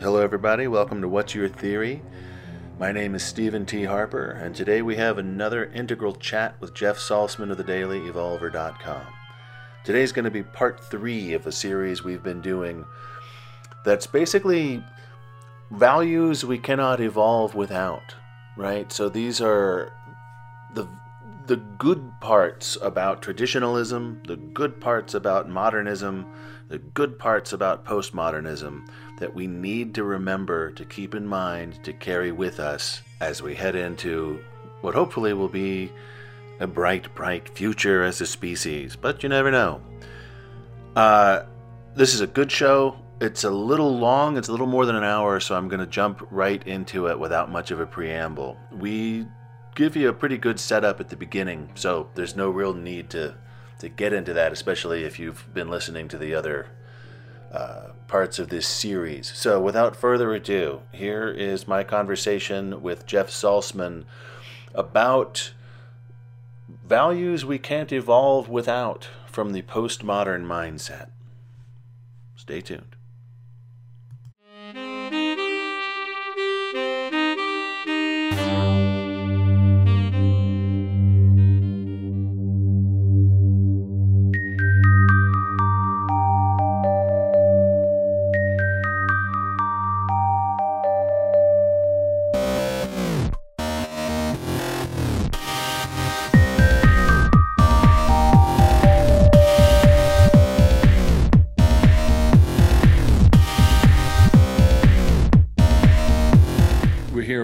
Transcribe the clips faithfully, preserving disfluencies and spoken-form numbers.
Hello everybody, welcome to What's Your Theory? My name is Stephen T. Harper, and today we have another integral chat with Jeff Salzman of the daily evolver dot com. Today's going to be part three of a series we've been doing that's basically values we cannot evolve without, right? So these are the, the good parts about traditionalism, the good parts about modernism, the good parts about postmodernism that we need to remember to keep in mind to carry with us as we head into what hopefully will be a bright, bright future as a species. But you never know. Uh, this is a good show. It's a little long. It's a little more than an hour, so I'm going to jump right into it without much of a preamble. We give you a pretty good setup at the beginning, so there's no real need to to get into that, especially if you've been listening to the other uh, parts of this series. So without further ado, here is my conversation with Jeff Salzman about values we can't evolve without from the postmodern mindset. Stay tuned.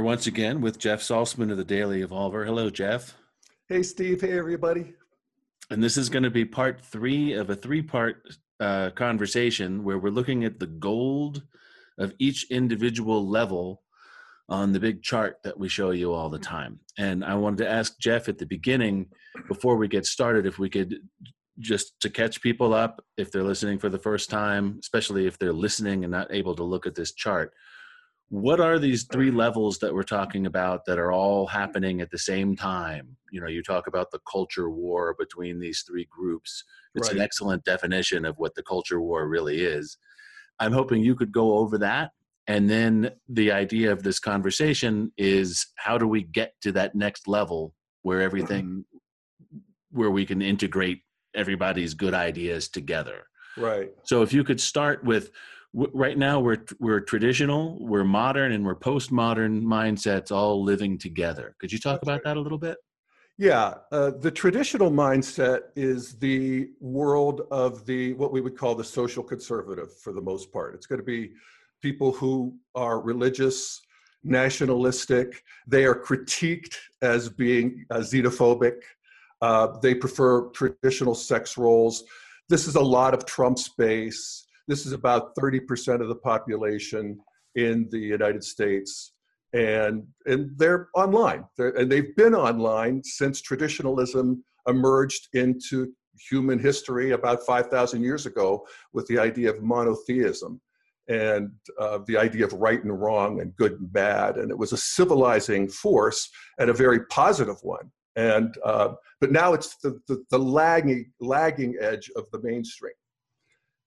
Once again with Jeff Salzman of the Daily Evolver. Hello, Jeff. Hey, Steve. Hey, everybody. And this is going to be part three of a three-part uh, conversation where we're looking at the gold of each individual level on the big chart that we show you all the time. And I wanted to ask Jeff at the beginning, before we get started, if we could just to catch people up, if they're listening for the first time, especially if they're listening and not able to look at this chart. What are these three levels that we're talking about that are all happening at the same time? You know, you talk about the culture war between these three groups. It's right. An excellent definition of what the culture war really is. I'm hoping you could go over that. And then the idea of this conversation is how do we get to that next level where everything, where we can integrate everybody's good ideas together? Right. So if you could start with, right now we're we're traditional, we're modern, and we're postmodern mindsets all living together. Could you talk about that a little bit? Yeah, uh, the traditional mindset is the world of the what we would call the social conservative for the most part. It's going to be people who are religious, nationalistic. They are critiqued as being uh, xenophobic. Uh, they prefer traditional sex roles. This is a lot of Trump's base. This is about thirty percent of the population in the United States, and and they're online. They're, and they've been online since traditionalism emerged into human history about five thousand years ago with the idea of monotheism and uh, the idea of right and wrong and good and bad. And it was a civilizing force and a very positive one. And uh, but now it's the, the, the lagging, lagging edge of the mainstream.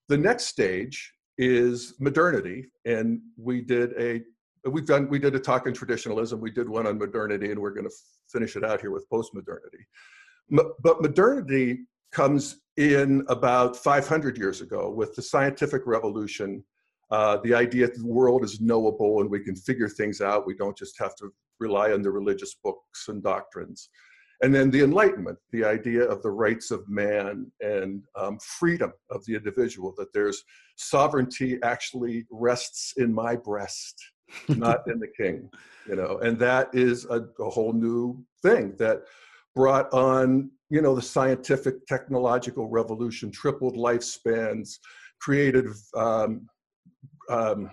The next stage is modernity, and we did a we've done we did a talk on traditionalism. We did one on modernity, and we're going to finish it out here with postmodernity. M- but modernity comes in about five hundred years ago with the scientific revolution, uh, the idea that the world is knowable and we can figure things out. We don't just have to rely on the religious books and doctrines. And then the Enlightenment, the idea of the rights of man and um, freedom of the individual, that there's sovereignty actually rests in my breast, not in the king, you know. And that is a, a whole new thing that brought on, you know, the scientific technological revolution, tripled lifespans, created, um, um,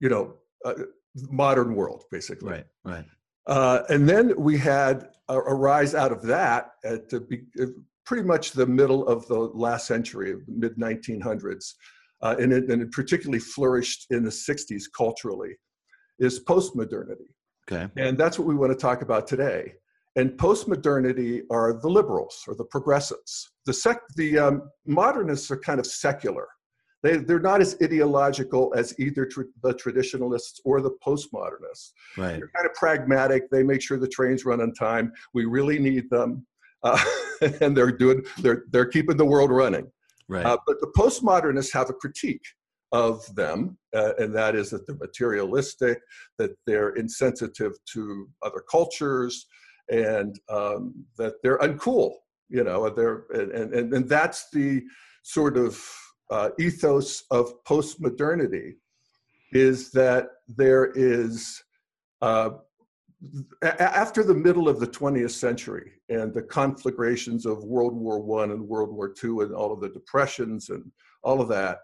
you know, uh, modern world, basically. Right, right. Uh, and then we had a, a rise out of that at the be, pretty much the middle of the last century, mid nineteen hundreds, uh, and, it, and it particularly flourished in the sixties culturally, is postmodernity. Okay. And that's what we want to talk about today. And postmodernity are the liberals or the progressives. The sec, the um, modernists are kind of secular. They, they're not as ideological as either tra the traditionalists or the postmodernists. Right. They're kind of pragmatic. They make sure the trains run on time. We really need them, uh, and they're doing they're they're keeping the world running. Right. Uh, but the postmodernists have a critique of them, uh, and that is that they're materialistic, that they're insensitive to other cultures, and um, that they're uncool. You know, they're and and and that's the sort of Uh, ethos of postmodernity, is that there is, uh, after the middle of the twentieth century and the conflagrations of World War One and World War Two and all of the depressions and all of that,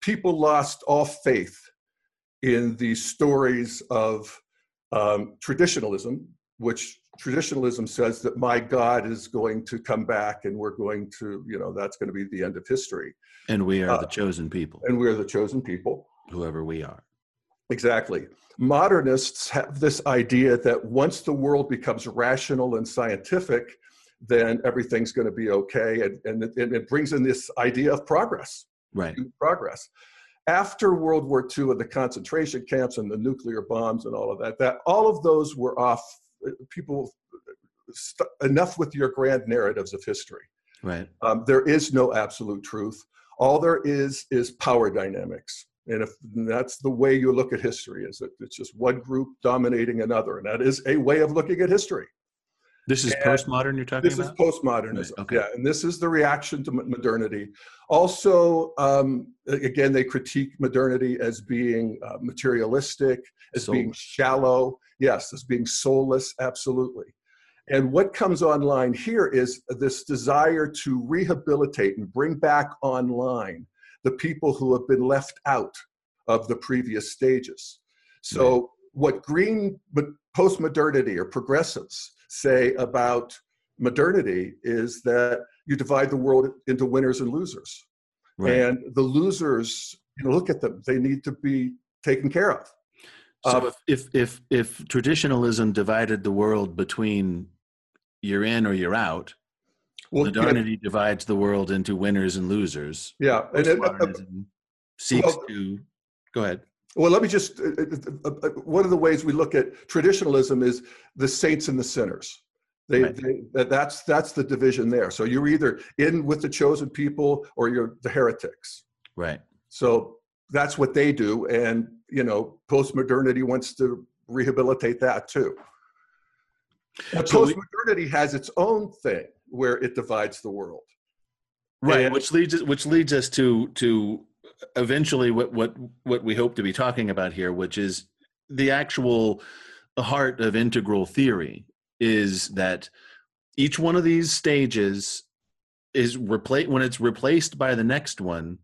people lost all faith in the stories of um, traditionalism, which traditionalism says that my God is going to come back and we're going to, you know, that's going to be the end of history. And we are uh, the chosen people. And we are the chosen people. Whoever we are. Exactly. Modernists have this idea that once the world becomes rational and scientific, then everything's going to be okay. And, and, it, and it brings in this idea of progress. Right. Progress. After World War Two and the concentration camps and the nuclear bombs and all of that, that all of those were off. People, enough with your grand narratives of history. Right. Um, there is no absolute truth. All there is is power dynamics, and if and that's the way you look at history, is that it's just one group dominating another, and that is a way of looking at history. This is and postmodern. You're talking this about. This is postmodernism. Right. Okay. Yeah, and this is the reaction to modernity. Also, um, again, they critique modernity as being uh, materialistic, as soulless. being shallow. Yes, as being soulless, absolutely. And what comes online here is this desire to rehabilitate and bring back online the people who have been left out of the previous stages. So right. what green postmodernity or progressives say about modernity is that you divide the world into winners and losers. Right. And the losers, you know, look at them, they need to be taken care of. So um, if, if, if traditionalism divided the world between you're in or you're out, well, modernity yeah. divides the world into winners and losers. Yeah. And it, uh, seeks well, to, go ahead. Well, let me just, uh, uh, uh, one of the ways we look at traditionalism is the saints and the sinners. They, right. they, that's, that's the division there. So you're either in with the chosen people or you're the heretics. Right. So that's what they do. And, you know, postmodernity wants to rehabilitate that too. But so postmodernity we, has its own thing where it divides the world. Right, and which leads which leads us to to eventually what what what we hope to be talking about here, which is the actual heart of integral theory, is that each one of these stages is replaced when it's replaced by the next one.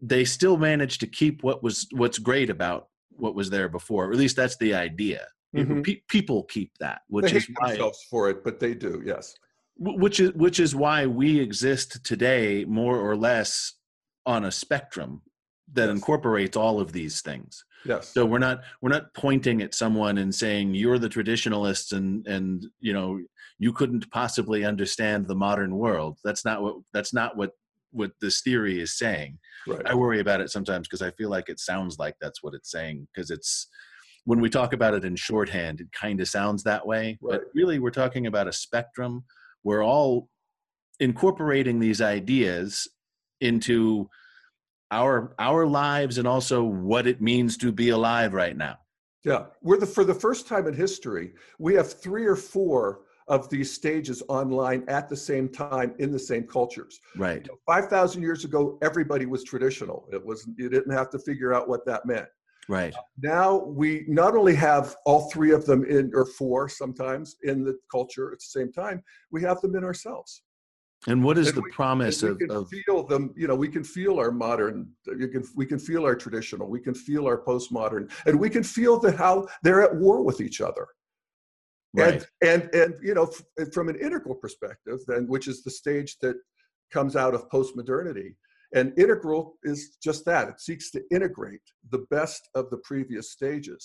They still manage to keep what was what's great about what was there before, or at least that's the idea. Mm-hmm. Pe people keep that, which they is hate why themselves for it, but they do, yes. Which is which is why we exist today, more or less, on a spectrum that yes. incorporates all of these things. Yes. So we're not we're not pointing at someone and saying you're the traditionalists and and you know you couldn't possibly understand the modern world. That's not what that's not what. what this theory is saying. Right. I worry about it sometimes because I feel like it sounds like that's what it's saying, because it's when we talk about it in shorthand, it kind of sounds that way, right. but really we're talking about a spectrum. We're all incorporating these ideas into our, our lives and also what it means to be alive right now. Yeah. We're the, for the first time in history, we have three or four of these stages online at the same time in the same cultures. Right. You know, five thousand years ago, everybody was traditional. It was, you didn't have to figure out what that meant. Right. Uh, now we not only have all three of them in, or four sometimes, in the culture at the same time, we have them in ourselves. And what is and the we, promise we of, can of feel them, you know, we can feel our modern, you can, we can feel our traditional, we can feel our postmodern, and we can feel the, how they're at war with each other. Right. And, and, and, you know, from an integral perspective, then, which is the stage that comes out of postmodernity, and integral is just that. It seeks to integrate the best of the previous stages.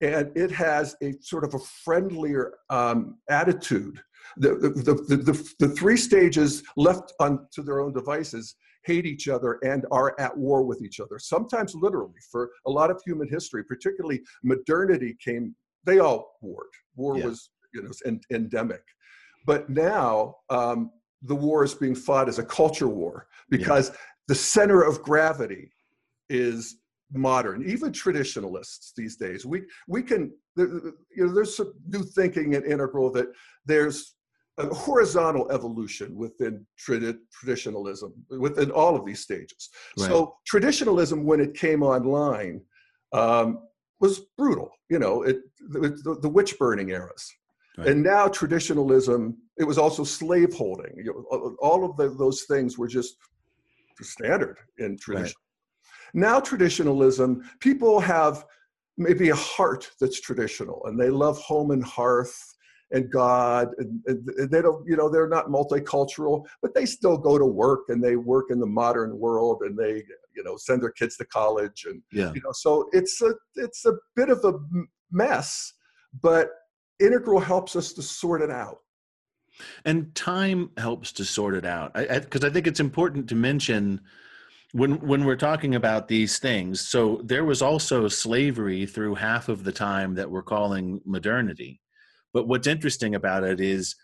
And it has a sort of a friendlier um, attitude. The, the, the, the, the three stages left on to their own devices hate each other and are at war with each other, sometimes literally. For a lot of human history, particularly modernity came, they all warred. War yeah. was you know, endemic. But now um, the war is being fought as a culture war, because yeah. the center of gravity is modern, even traditionalists these days. We, we can, you know, there's some new thinking in Integral that there's a horizontal evolution within trad traditionalism, within all of these stages. Right. So traditionalism, when it came online, um, was brutal, you know, it, the, the witch burning eras. Right. And now traditionalism, it was also slaveholding. You know, all of the, those things were just standard in tradition. Right. Now traditionalism, people have maybe a heart that's traditional, and they love home and hearth and God, and, and they don't, you know, they're not multicultural, but they still go to work and they work in the modern world, and they, you know, send their kids to college, and yeah. you know, so it's a it's a bit of a mess, but Integral helps us to sort it out. And time helps to sort it out, because I, I, I think it's important to mention when when we're talking about these things. So there was also slavery through half of the time that we're calling modernity. But what's interesting about it is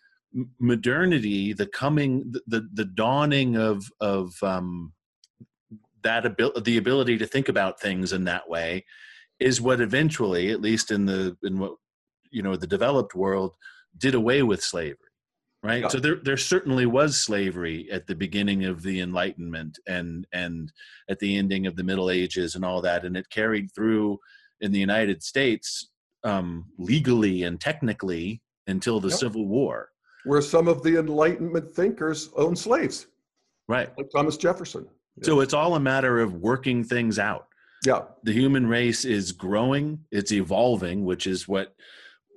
modernity, the coming, the the dawning of of um, that ability, the ability to think about things in that way, is what eventually, at least in the in what you know the developed world, did away with slavery. Right. Yeah. So there, there certainly was slavery at the beginning of the Enlightenment and, and at the ending of the Middle Ages and all that. And it carried through in the United States um, legally and technically until the yep. Civil War. Where some of the Enlightenment thinkers owned slaves. Right. Like Thomas Jefferson. So it's all a matter of working things out. Yeah. The human race is growing. It's evolving, which is what...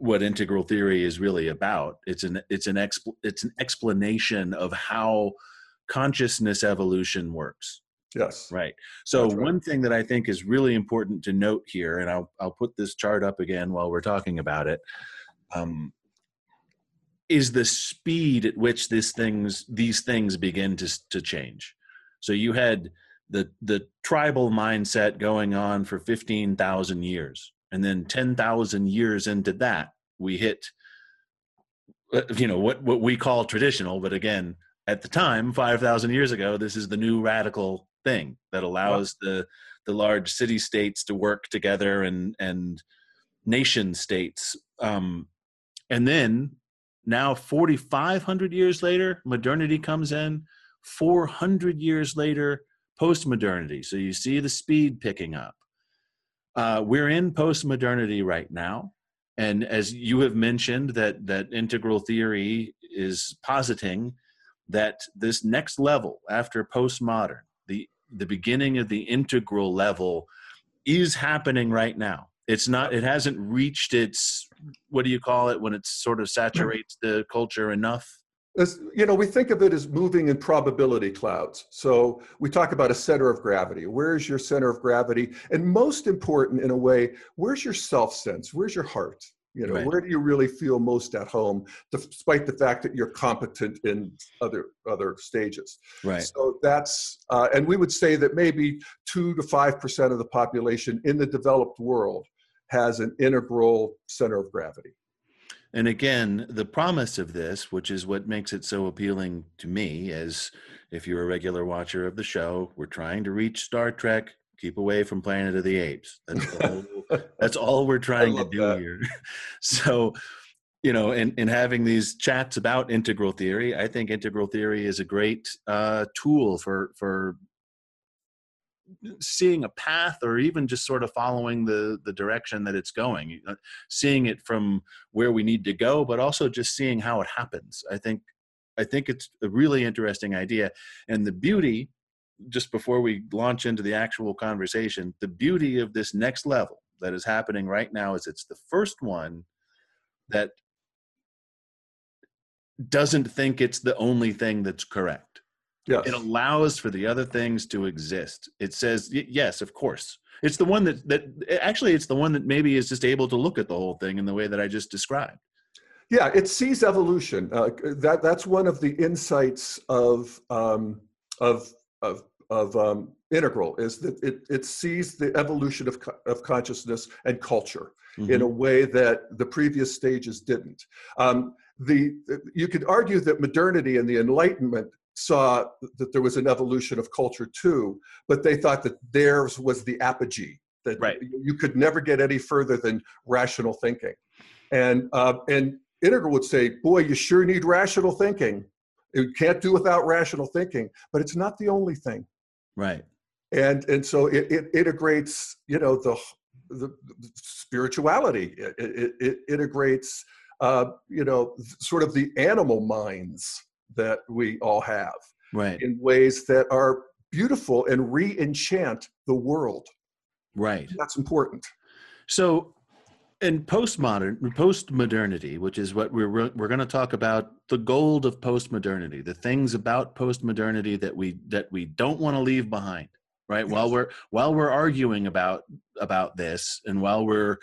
what integral theory is really about. It's an it's an expl it's an explanation of how consciousness evolution works. Yes. Right. So right. one thing that I think is really important to note here, and I'll I'll put this chart up again while we're talking about it, um, is the speed at which these things these things begin to to change. So you had the the tribal mindset going on for fifteen thousand years. And then ten thousand years into that, we hit, you know, what, what we call traditional. But again, at the time, five thousand years ago, this is the new radical thing that allows wow. the, the large city states to work together and, and nation states. Um, and then now forty-five hundred years later, modernity comes in, four hundred years later, post-modernity. So you see the speed picking up. Uh, we're in post-modernity right now, and as you have mentioned, that that integral theory is positing that this next level after postmodern, the the beginning of the integral level, is happening right now. It's not; it hasn't reached its, what do you call it when it sort of saturates the culture enough? As, you know, we think of it as moving in probability clouds. So we talk about a center of gravity. Where's your center of gravity? And most important, in a way, where's your self-sense? Where's your heart? You know, right. where do you really feel most at home, despite the fact that you're competent in other other stages? Right. So that's, uh, and we would say that maybe two to five percent of the population in the developed world has an integral center of gravity. And again, the promise of this, which is what makes it so appealing to me, as if you're a regular watcher of the show, we're trying to reach Star Trek, keep away from Planet of the Apes. That's all, that's all we're trying to do that. here. So, you know, in, in having these chats about integral theory, I think integral theory is a great uh, tool for, for seeing a path, or even just sort of following the the direction that it's going, seeing it from where we need to go, but also just seeing how it happens. I think, I think it's a really interesting idea. And the beauty, just before we launch into the actual conversation, the beauty of this next level that is happening right now is it's the first one that doesn't think it's the only thing that's correct. Yes. It allows for the other things to exist. It says, yes, of course. It's the one that, that actually, it's the one that maybe is just able to look at the whole thing in the way that I just described. Yeah, it sees evolution. Uh, that, that's one of the insights of, um, of, of of um, integral is that it, it sees the evolution of, co of consciousness and culture mm-hmm. in a way that the previous stages didn't. Um, the, you could argue that modernity and the Enlightenment saw that there was an evolution of culture too, but they thought that theirs was the apogee, that right. you could never get any further than rational thinking. And, uh, and Integral would say, boy, you sure need rational thinking. You can't do without rational thinking, but it's not the only thing. Right. And, and so it, it integrates, you know, the, the spirituality. It, it, it integrates, uh, you know, sort of the animal minds that we all have right. in ways that are beautiful and re-enchant the world. Right. That's important. So in postmodern, postmodernity, which is what we're, we're going to talk about, the gold of postmodernity, the things about postmodernity that we, that we don't want to leave behind, right? Yes. While we're, while we're arguing about, about this, and while we're,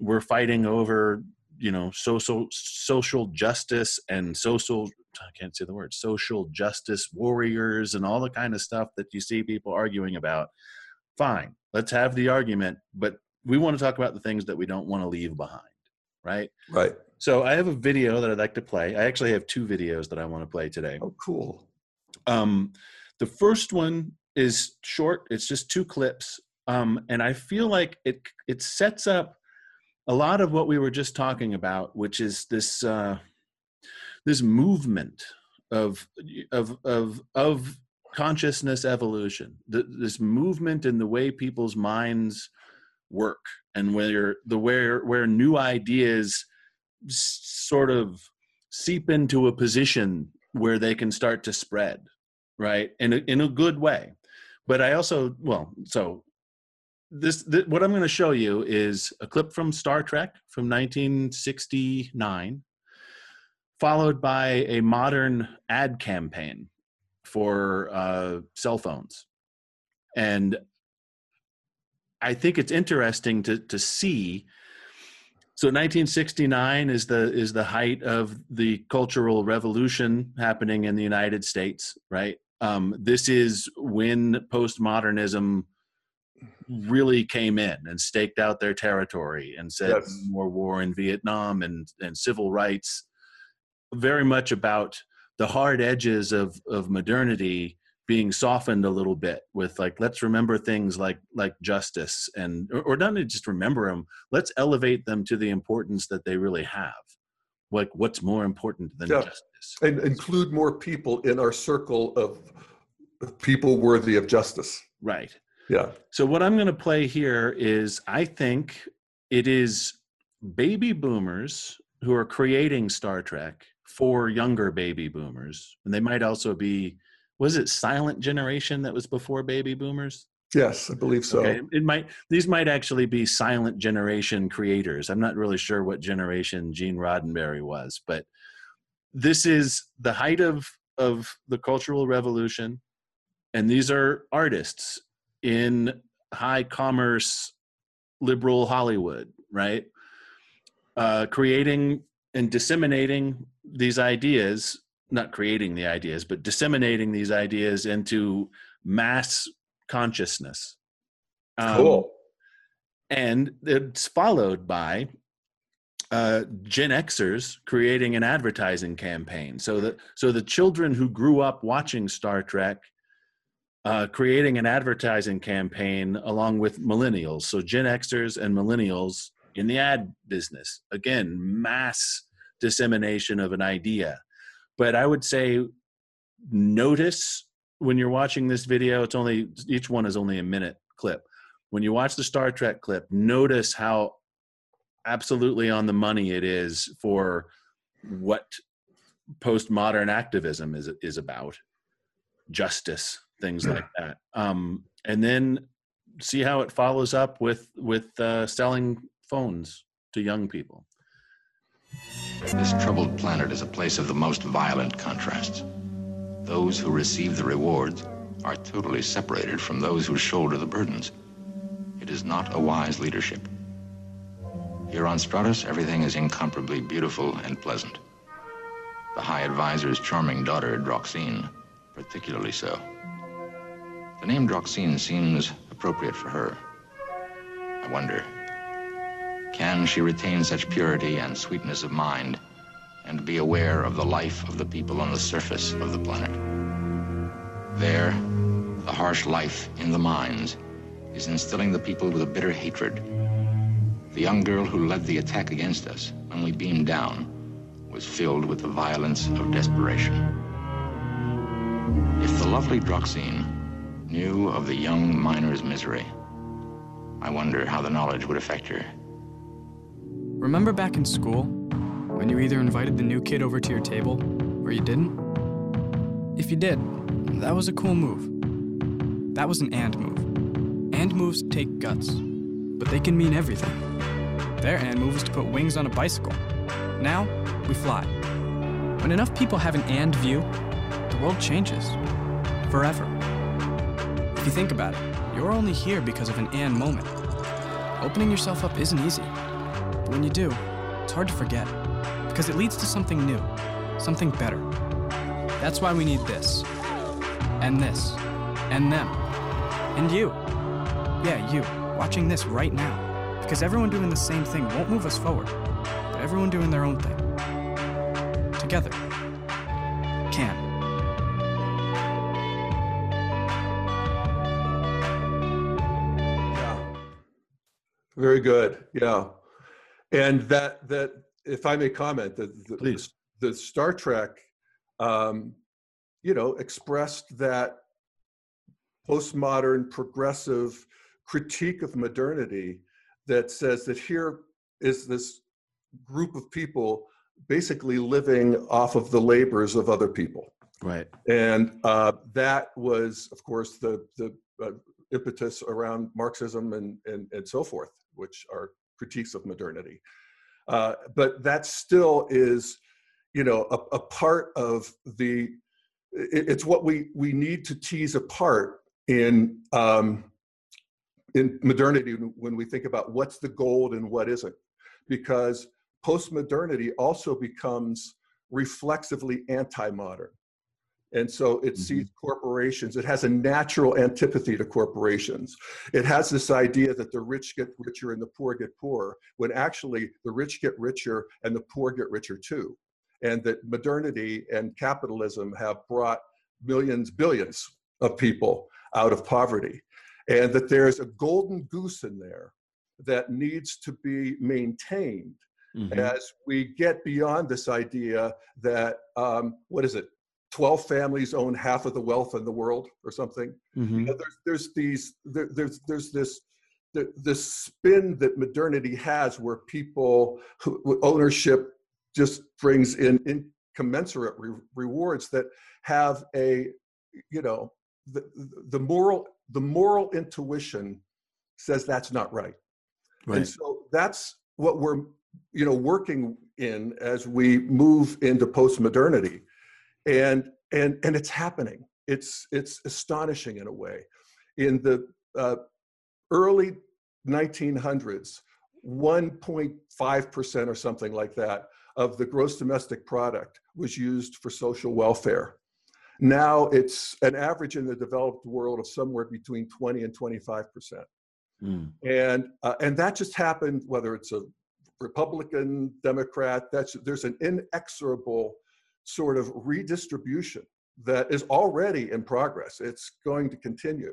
we're fighting over, you know, social, social justice and social, I can't say the word, social justice warriors and all the kind of stuff that you see people arguing about. Fine, let's have the argument, but we want to talk about the things that we don't want to leave behind, right? Right. So I have a video that I'd like to play. I actually have two videos that I want to play today. Oh, cool. Um, the first one is short. It's just two clips. Um, and I feel like it, it sets up a lot of what we were just talking about, which is this, uh, this movement of, of, of, of consciousness evolution, the, this movement in the way people's minds work, and where the where where new ideas sort of seep into a position where they can start to spread, right, in a, in a good way. But I also, well, so this th what I'm going to show you is a clip from Star Trek from nineteen sixty-nine, followed by a modern ad campaign for uh, cell phones, and I think it's interesting to, to see. So nineteen sixty-nine is the, is the height of the Cultural Revolution happening in the United States, right? Um, this is when postmodernism really came in and staked out their territory and said yes. more war in Vietnam and, and civil rights, very much about the hard edges of, of modernity being softened a little bit with, like, let's remember things like like justice and or, or not just remember them, let's elevate them to the importance that they really have. Like, what's more important than yeah. justice? And include more people in our circle of people worthy of justice. Right. Yeah. So what I'm going to play here is, I think it is baby boomers who are creating Star Trek for younger baby boomers. And they might also be, was it Silent Generation that was before baby boomers? Yes, I believe so. Okay. It might, these might actually be Silent Generation creators. I'm not really sure what generation Gene Roddenberry was, but this is the height of, of the Cultural Revolution. And these are artists in high commerce, liberal Hollywood, right? Uh, creating and disseminating these ideas, not creating the ideas, but disseminating these ideas into mass consciousness. Um, cool. And it's followed by uh, Gen Xers creating an advertising campaign. So that, so the children who grew up watching Star Trek uh, creating an advertising campaign along with millennials. So Gen Xers and millennials in the ad business, again, mass dissemination of an idea. But I would say, notice when you're watching this video, it's only, each one is only a minute clip. When you watch the Star Trek clip, notice how absolutely on the money it is for what postmodern activism is, is about. Justice, things like that. Um, and then see how it follows up with, with uh, selling phones to young people. This troubled planet is a place of the most violent contrasts. Those who receive the rewards are totally separated from those who shoulder the burdens. It is not a wise leadership. Here on Stratos, everything is incomparably beautiful and pleasant. The High Advisor's charming daughter, Droxine, particularly so. The name Droxine seems appropriate for her. I wonder, can she retain such purity and sweetness of mind and be aware of the life of the people on the surface of the planet? There, the harsh life in the mines is instilling the people with a bitter hatred. The young girl who led the attack against us when we beamed down was filled with the violence of desperation. If the lovely Droxine knew of the young miner's misery, I wonder how the knowledge would affect her. Remember back in school, when you either invited the new kid over to your table, or you didn't? If you did, that was a cool move. That was an and move. And moves take guts, but they can mean everything. Their and move is to put wings on a bicycle. Now, we fly. When enough people have an and view, the world changes, forever. If you think about it, you're only here because of an and moment. Opening yourself up isn't easy, but when you do, it's hard to forget, because it leads to something new, something better. That's why we need this, and this, and them, and you. Yeah, you, watching this right now, because everyone doing the same thing won't move us forward, but everyone doing their own thing. Together, can. Very good. Yeah. And that, that if I may comment, that the, Please. the Star Trek, um, you know, expressed that postmodern progressive critique of modernity that says that here is this group of people basically living off of the labors of other people. Right. And uh, that was, of course, the, the uh, impetus around Marxism and, and, and so forth, which are critiques of modernity. Uh, but that still is, you know, a, a part of the, it, it's what we, we need to tease apart in, um, in modernity when we think about what's the gold and what isn't. Because postmodernity also becomes reflexively anti-modern. And so it sees corporations, it has a natural antipathy to corporations. It has this idea that the rich get richer and the poor get poorer, when actually the rich get richer and the poor get richer too. And that modernity and capitalism have brought millions, billions of people out of poverty. And that there's a golden goose in there that needs to be maintained mm-hmm. as we get beyond this idea that, um, what is it? twelve families own half of the wealth in the world or something. Mm-hmm. You know, there's, there's these, there, there's, there's this, there, this spin that modernity has where people, who, ownership just brings in incommensurate re rewards that have a, you know, the, the moral, the moral intuition says that's not right. Right. And so that's what we're, you know, working in as we move into postmodernity. And, and, and it's happening. It's, it's astonishing in a way. In the uh, early nineteen hundreds, one point five percent or something like that of the gross domestic product was used for social welfare. Now it's an average in the developed world of somewhere between twenty and twenty-five percent. Mm. And, uh, and that just happened, whether it's a Republican, Democrat, that's, there's an inexorable sort of redistribution that is already in progress. It's going to continue.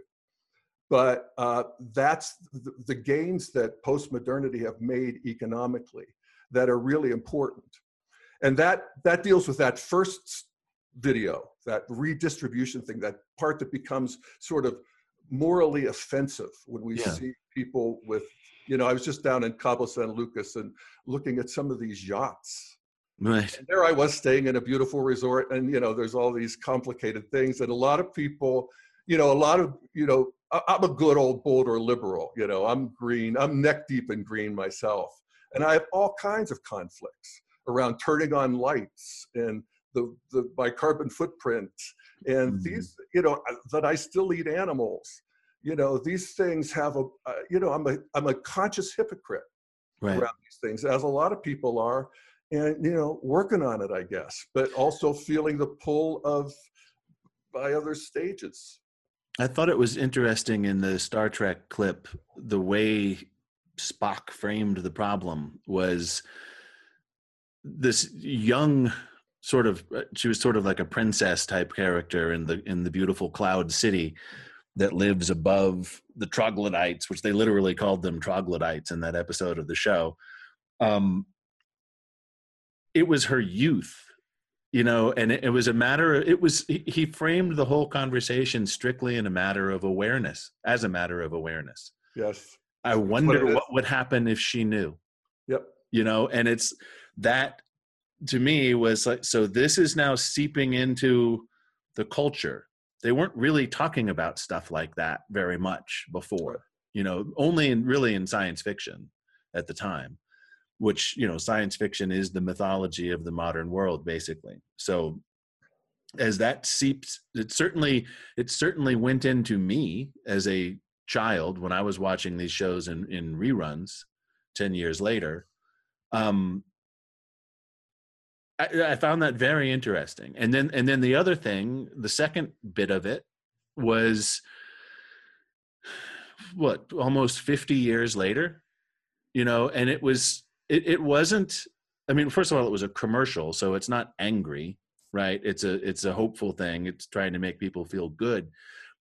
But uh, that's the, the gains that postmodernity have made economically that are really important. And that, that deals with that first video, that redistribution thing, that part that becomes sort of morally offensive when we yeah. see people with, you know, I was just down in Cabo San Lucas and looking at some of these yachts. Right. And there I was staying in a beautiful resort, and you know, there's all these complicated things, and a lot of people, you know, a lot of, you know, I'm a good old Boulder liberal, you know, I'm green, I'm neck deep in green myself, and I have all kinds of conflicts around turning on lights and the, the my carbon footprint, and mm-hmm. these, you know, that I still eat animals, you know, these things have a, uh, you know, I'm a I'm a conscious hypocrite right. around these things, as a lot of people are. And, you know, working on it, I guess, but also feeling the pull of by other stages. I thought it was interesting in the Star Trek clip, the way Spock framed the problem was this young sort of, she was sort of like a princess type character in the, in the beautiful cloud city that lives above the troglodytes, which they literally called them troglodytes in that episode of the show. Um, it was her youth, you know, and it, it was a matter of, it was, he framed the whole conversation strictly in a matter of awareness, as a matter of awareness. Yes. I wonder what, what would happen if she knew. Yep. You know, and it's that to me was like, so this is now seeping into the culture. They weren't really talking about stuff like that very much before, you know, only in really in science fiction at the time, which, you know, science fiction is the mythology of the modern world, basically. So as that seeps, it certainly, it certainly went into me as a child when I was watching these shows in, in reruns ten years later. Um, I, I found that very interesting. And then, and then the other thing, the second bit of it was what, almost fifty years later, you know, and it was, It, it wasn't, I mean, first of all, it was a commercial, so it's not angry, right? It's a, it's a hopeful thing. It's trying to make people feel good.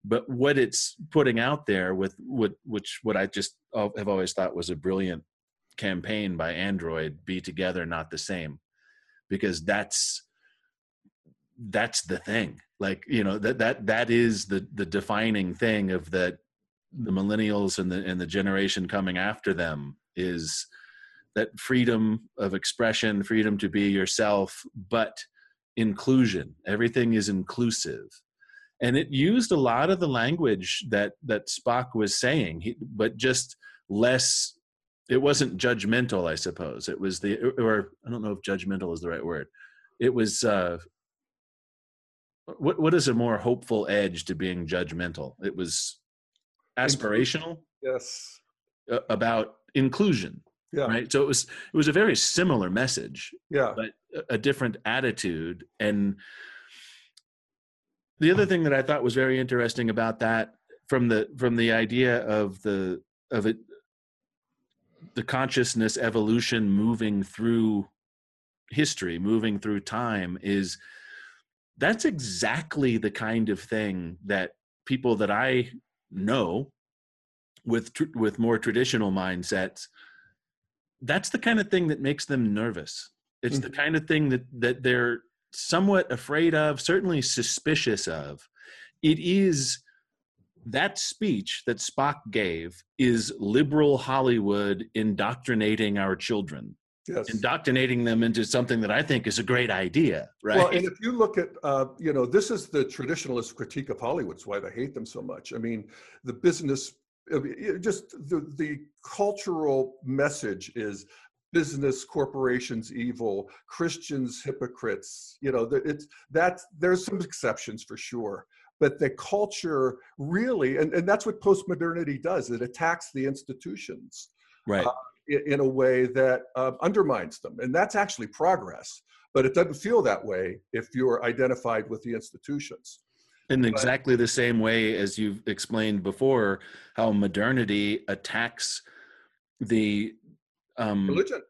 But what it's putting out there with, with which what I just have always thought was a brilliant campaign by Android, be together, not the same, because that's, that's the thing. Like, you know, that, that, that is the, the defining thing of that the millennials and the, and the generation coming after them is that freedom of expression, freedom to be yourself, but inclusion. Everything is inclusive. And it used a lot of the language that, that Spock was saying, he, but just less, it wasn't judgmental, I suppose. It was the, or I don't know if judgmental is the right word. It was, uh, what what is a more hopeful edge to being judgmental? It was aspirational. Yes. About inclusion. Yeah. Right. So it was, it was a very similar message, yeah, but a different attitude. And the other thing that I thought was very interesting about that, from the, from the idea of the, of it, the consciousness evolution moving through history, moving through time, is that's exactly the kind of thing that people that I know with, with more traditional mindsets, that's the kind of thing that makes them nervous. It's the kind of thing that, that they're somewhat afraid of, certainly suspicious of. It is that speech that Spock gave is liberal Hollywood indoctrinating our children, yes, indoctrinating them into something that I think is a great idea. Right. Well, and if you look at, uh, you know, this is the traditionalist critique of Hollywood. It's why they hate them so much. I mean, the business, It just the, the cultural message is business, corporations evil, Christians hypocrites. You know, it's that there's some exceptions for sure, but the culture really, and, and that's what postmodernity does. It attacks the institutions, right, uh, in, in a way that uh, undermines them, and that's actually progress. But it doesn't feel that way if you're identified with the institutions. In exactly the same way as you've explained before, how modernity attacks the um, religion.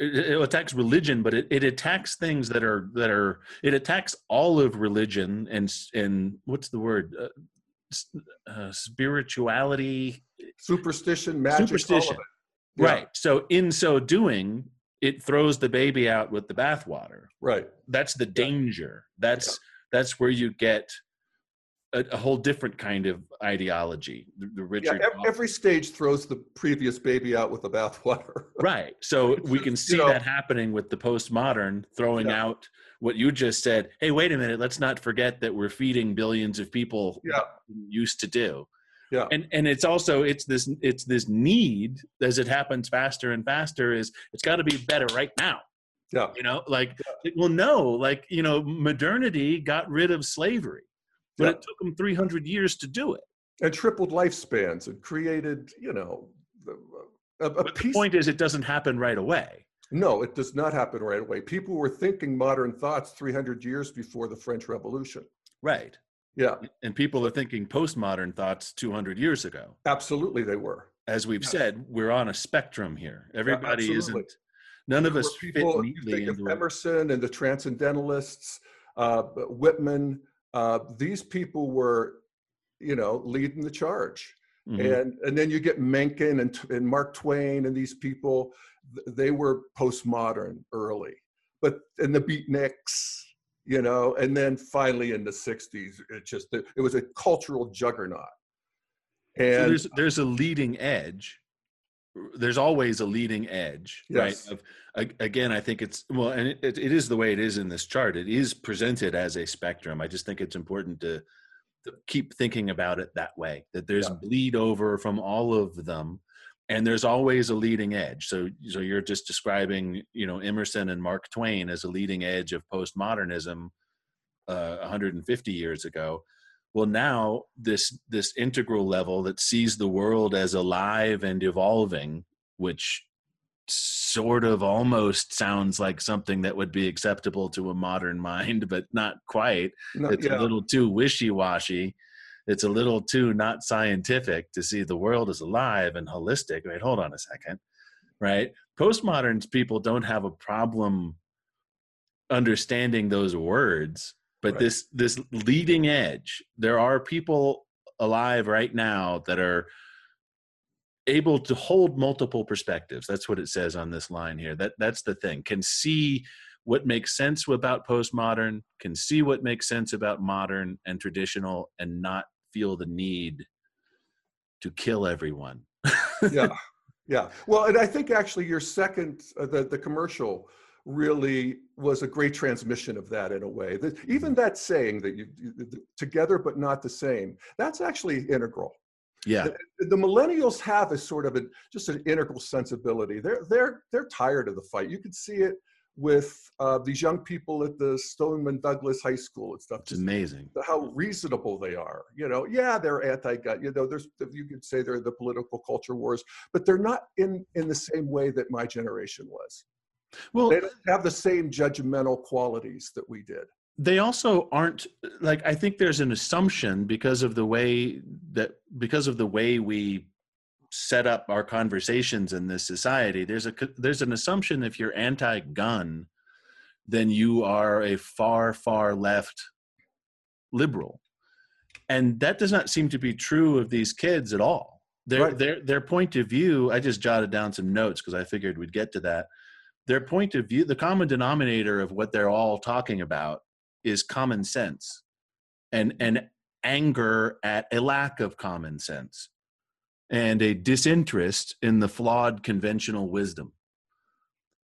It, it attacks religion, but it, it attacks things that are that are. It attacks all of religion and and what's the word? Uh, uh, spirituality, superstition, magic, superstition. Yeah. Right. So in so doing, it throws the baby out with the bathwater. Right. That's the danger. That's yeah. that's where you get A, a whole different kind of ideology. The, the Richard yeah, every, every stage throws the previous baby out with the bathwater. Right. So we can see you know, that happening with the postmodern throwing yeah. out what you just said. Hey, wait a minute. Let's not forget that we're feeding billions of people yeah. what we used to do. Yeah. And and it's also it's this it's this need, as it happens faster and faster, is it's got to be better right now. Yeah. You know, like yeah. well, no, like you know, modernity got rid of slavery. But yep. it took them three hundred years to do it. And tripled lifespans and created, you know, a, a but piece. The point is it doesn't happen right away. No, it does not happen right away. People were thinking modern thoughts three hundred years before the French Revolution. Right. Yeah. And people are thinking postmodern thoughts two hundred years ago. Absolutely, they were. As we've yeah. said, we're on a spectrum here. Everybody yeah, isn't, none there of us people, fit neatly into Emerson and the Transcendentalists, uh, Whitman. Uh, these people were, you know, leading the charge. Mm-hmm. And, and then you get Mencken and, and Mark Twain and these people, they were postmodern early. But, and the Beatniks, you know, and then finally in the sixties, it just, it was a cultural juggernaut. And so there's, there's a leading edge. There's always a leading edge, yes. right? Of, again, I think it's, well, and it, it is the way it is in this chart. It is presented as a spectrum. I just think it's important to, to keep thinking about it that way, that there's yeah. bleed over from all of them, and there's always a leading edge. So, so you're just describing, you know, Emerson and Mark Twain as a leading edge of postmodernism uh, one hundred fifty years ago. Well, now this this integral level that sees the world as alive and evolving, which sort of almost sounds like something that would be acceptable to a modern mind, but not quite. Not, it's yeah. a little too wishy-washy. It's a little too not scientific to see the world as alive and holistic. Wait, hold on a second, right? Postmodern people don't have a problem understanding those words. But right. this this leading edge, there are people alive right now that are able to hold multiple perspectives. That's what it says on this line here. That that's the thing. Can see what makes sense about postmodern, can see what makes sense about modern and traditional, and not feel the need to kill everyone. yeah, yeah. Well, and I think actually your second, uh, the, the commercial, really was a great transmission of that in a way. That even that saying that you, you together but not the same, that's actually integral. Yeah. The, the millennials have a sort of a just an integral sensibility. They're they're they're tired of the fight. You can see it with uh, these young people at the Stoneman Douglas High School and stuff. It's just amazing how reasonable they are. You know, yeah, they're anti-gun. You know, there's you could say they're the political culture wars, but they're not in in the same way that my generation was. Well, they don't have the same judgmental qualities that we did. They also aren't, like, I think there's an assumption because of the way that, because of the way we set up our conversations in this society, there's a, there's an assumption if you're anti-gun, then you are a far, far left liberal. And that does not seem to be true of these kids at all. Their, right. their, their point of view, I just jotted down some notes because I figured we'd get to that. Their point of view, the common denominator of what they're all talking about is common sense and, and anger at a lack of common sense and a disinterest in the flawed conventional wisdom.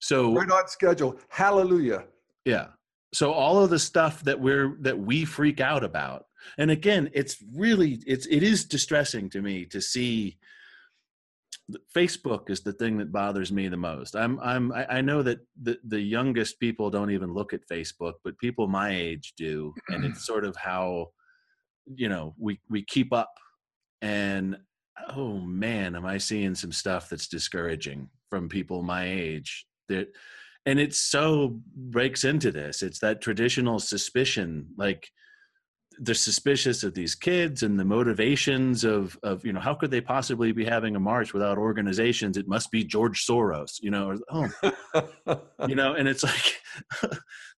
So right on schedule. Hallelujah. Yeah. So all of the stuff that we're, that we freak out about. And again, it's really, it's, it is distressing to me to see. Facebook is the thing that bothers me the most. I'm, I'm, I know that the, the youngest people don't even look at Facebook, but people my age do. And it's sort of how, you know, we, we keep up and, oh man, am I seeing some stuff that's discouraging from people my age that, and it so breaks into this. It's that traditional suspicion, like, they're suspicious of these kids and the motivations of, of, you know, how could they possibly be having a march without organizations? It must be George Soros, you know, or, oh, you know, and it's like,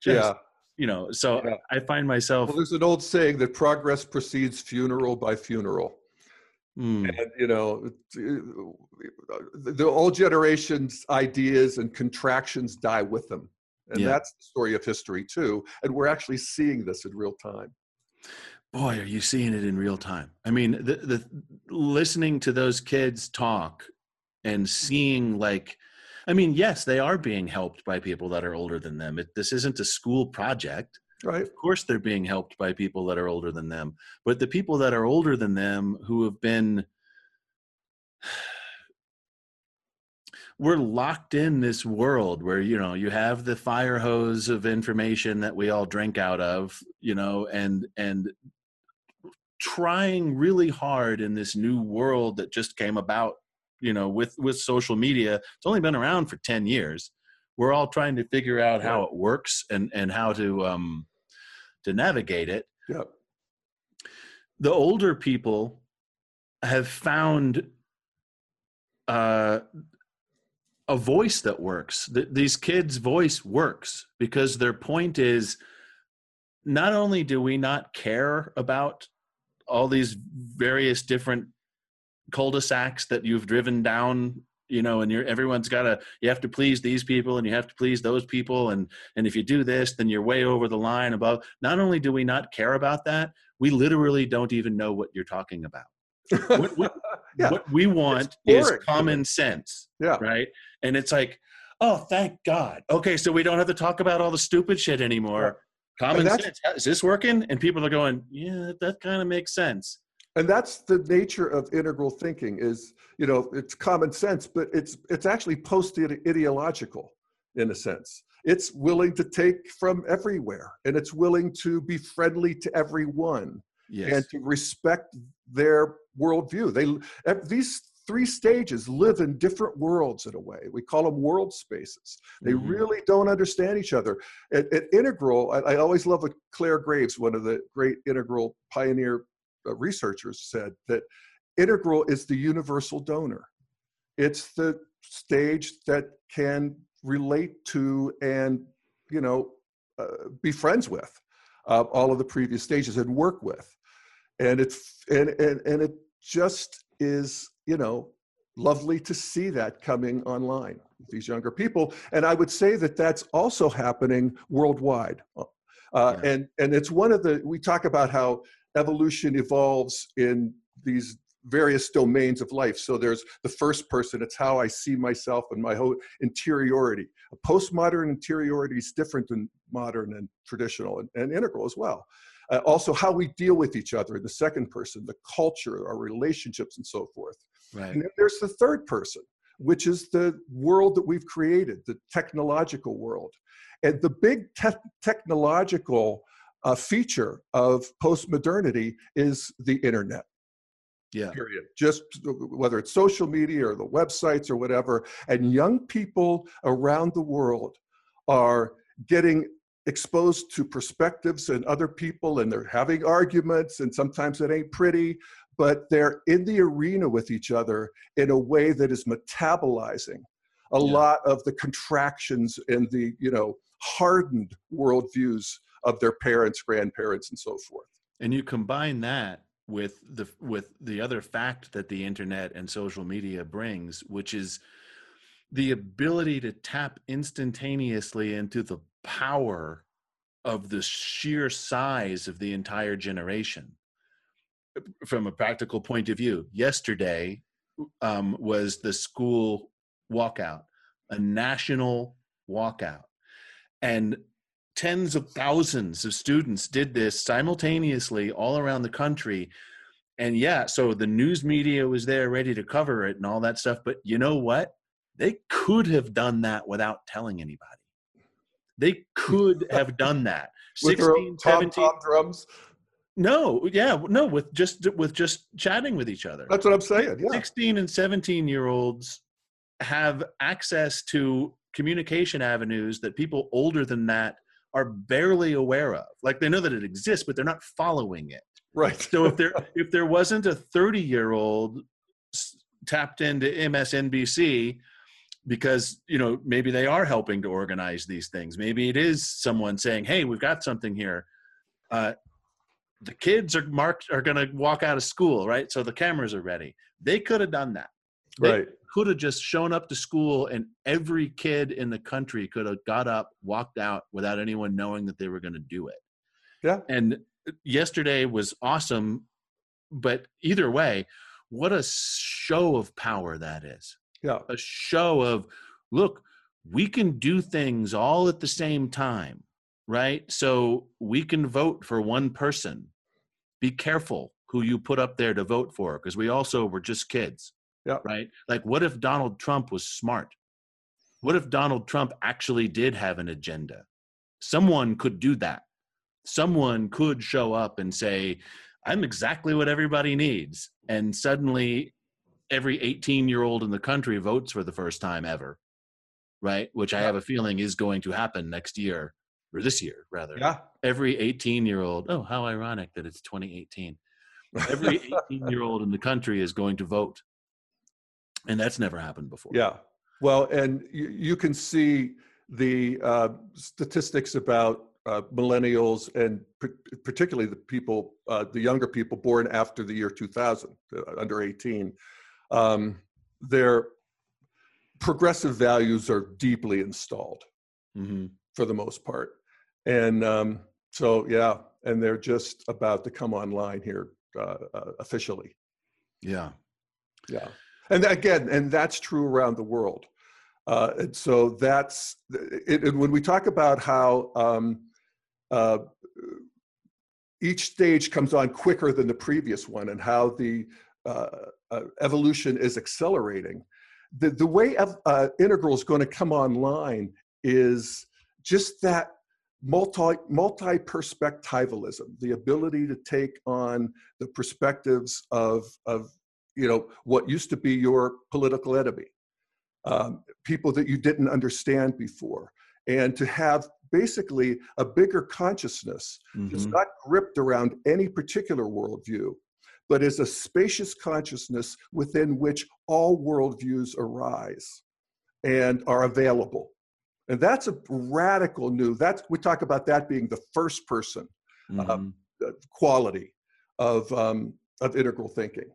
just, yeah. you know, so yeah. I find myself. Well, there's an old saying that progress precedes funeral by funeral. Mm. And, you know, the old generation's ideas and contractions die with them. And yeah. that's the story of history too. And we're actually seeing this in real time. Boy, are you seeing it in real time. I mean, the, the listening to those kids talk and seeing, like, I mean, yes, they are being helped by people that are older than them. It, this isn't a school project. Right. Of course they're being helped by people that are older than them. But the people that are older than them who have been, we're locked in this world where, you know, you have the fire hose of information that we all drink out of, you know, and, and trying really hard in this new world that just came about, you know, with, with social media. It's only been around for ten years. We're all trying to figure out how it works and, and how to, um, to navigate it. Yep. the older people have found uh, a voice that works. Th- these kids' voice works because their point is, not only do we not care about all these various different cul-de-sacs that you've driven down, you know, and you're, everyone's got to, you have to please these people and you have to please those people. And, and if you do this, then you're way over the line above. Not only do we not care about that, we literally don't even know what you're talking about. What we, yeah. what we want is common sense, yeah. right? And it's like, oh, thank God. Okay, so we don't have to talk about all the stupid shit anymore. Yeah. Common sense, is this working? And people are going, yeah, that kind of makes sense. And that's the nature of integral thinking is, you know, it's common sense, but it's it's actually post-ideological in a sense. It's willing to take from everywhere, and it's willing to be friendly to everyone yes. and to respect their worldview. They, these three stages live in different worlds in a way. We call them world spaces. They mm-hmm. really don't understand each other. At, at Integral, I, I always love what Claire Graves, one of the great Integral pioneer researchers, said, that integral is the universal donor. It's the stage that can relate to and, you know, uh, be friends with uh, all of the previous stages and work with. And it's and, and and it just is, you know, lovely to see that coming online with these younger people. And I would say that that's also happening worldwide. Uh, yeah. And and it's one of the, we talk about how evolution evolves in these various domains of life. So there's the first person, it's how I see myself and my whole interiority. A postmodern interiority is different than modern and traditional and, and integral as well. Uh, also, how we deal with each other in the second person, the culture, our relationships, and so forth. Right. And then there's the third person, which is the world that we've created, the technological world. And the big te- technological uh, feature of postmodernity is the internet. Yeah. Period. Just whether it's social media or the websites or whatever. And young people around the world are getting exposed to perspectives and other people, and they're having arguments, and sometimes it ain't pretty, but they're in the arena with each other in a way that is metabolizing a yeah. lot of the contractions and the, you know, hardened worldviews of their parents, grandparents, and so forth. And you combine that with the with the other fact that the internet and social media brings, which is the ability to tap instantaneously into the power of the sheer size of the entire generation. From a practical point of view, yesterday um, was the school walkout, a national walkout. And tens of thousands of students did this simultaneously all around the country. And yeah, so the news media was there ready to cover it and all that stuff. But you know what? They could have done that without telling anybody. They could have done that. With their own tom-tom drums? No, yeah, no, with just with just chatting with each other. That's what I'm saying, yeah. sixteen and seventeen-year-olds have access to communication avenues that people older than that are barely aware of. Like, they know that it exists, but they're not following it. Right. So if there if there wasn't a thirty-year-old tapped into M S N B C, because, you know, maybe they are helping to organize these things. Maybe it is someone saying, hey, we've got something here. Uh, the kids are marked, are going to walk out of school, right? So the cameras are ready. They could have done that. They right. could have just shown up to school, and every kid in the country could have got up, walked out without anyone knowing that they were going to do it. Yeah. And yesterday was awesome. But either way, what a show of power that is. Yeah. A show of, look, we can do things all at the same time, right? So we can vote for one person. Be careful who you put up there to vote for, because we also were just kids, yeah. right? Like, what if Donald Trump was smart? What if Donald Trump actually did have an agenda? Someone could do that. Someone could show up and say, I'm exactly what everybody needs. And suddenly every eighteen-year-old in the country votes for the first time ever, right? Which I have a feeling is going to happen next year, or this year, rather. Yeah. Every eighteen-year-old, oh, how ironic that it's twenty eighteen. Every eighteen-year-old in the country is going to vote. And that's never happened before. Yeah. Well, and you, you can see the uh, statistics about uh, millennials and particularly the people, uh, the younger people born after the year two thousand, under eighteen. Um, their progressive values are deeply installed mm-hmm. for the most part. And um, so, yeah, and they're just about to come online here uh, uh, officially. Yeah. Yeah. And again, and that's true around the world. Uh, and so that's, it, it, when we talk about how um, uh, each stage comes on quicker than the previous one and how the uh, uh, evolution is accelerating, the, the way of, uh, integral is going to come online is just that multi, multi-perspectivalism, the ability to take on the perspectives of, of you know, what used to be your political enemy, um, people that you didn't understand before, and to have basically a bigger consciousness mm-hmm. that's not gripped around any particular worldview, but is a spacious consciousness within which all worldviews arise and are available. And that's a radical new, that's, we talk about that being the first person mm-hmm. um, quality of, um, of integral thinking.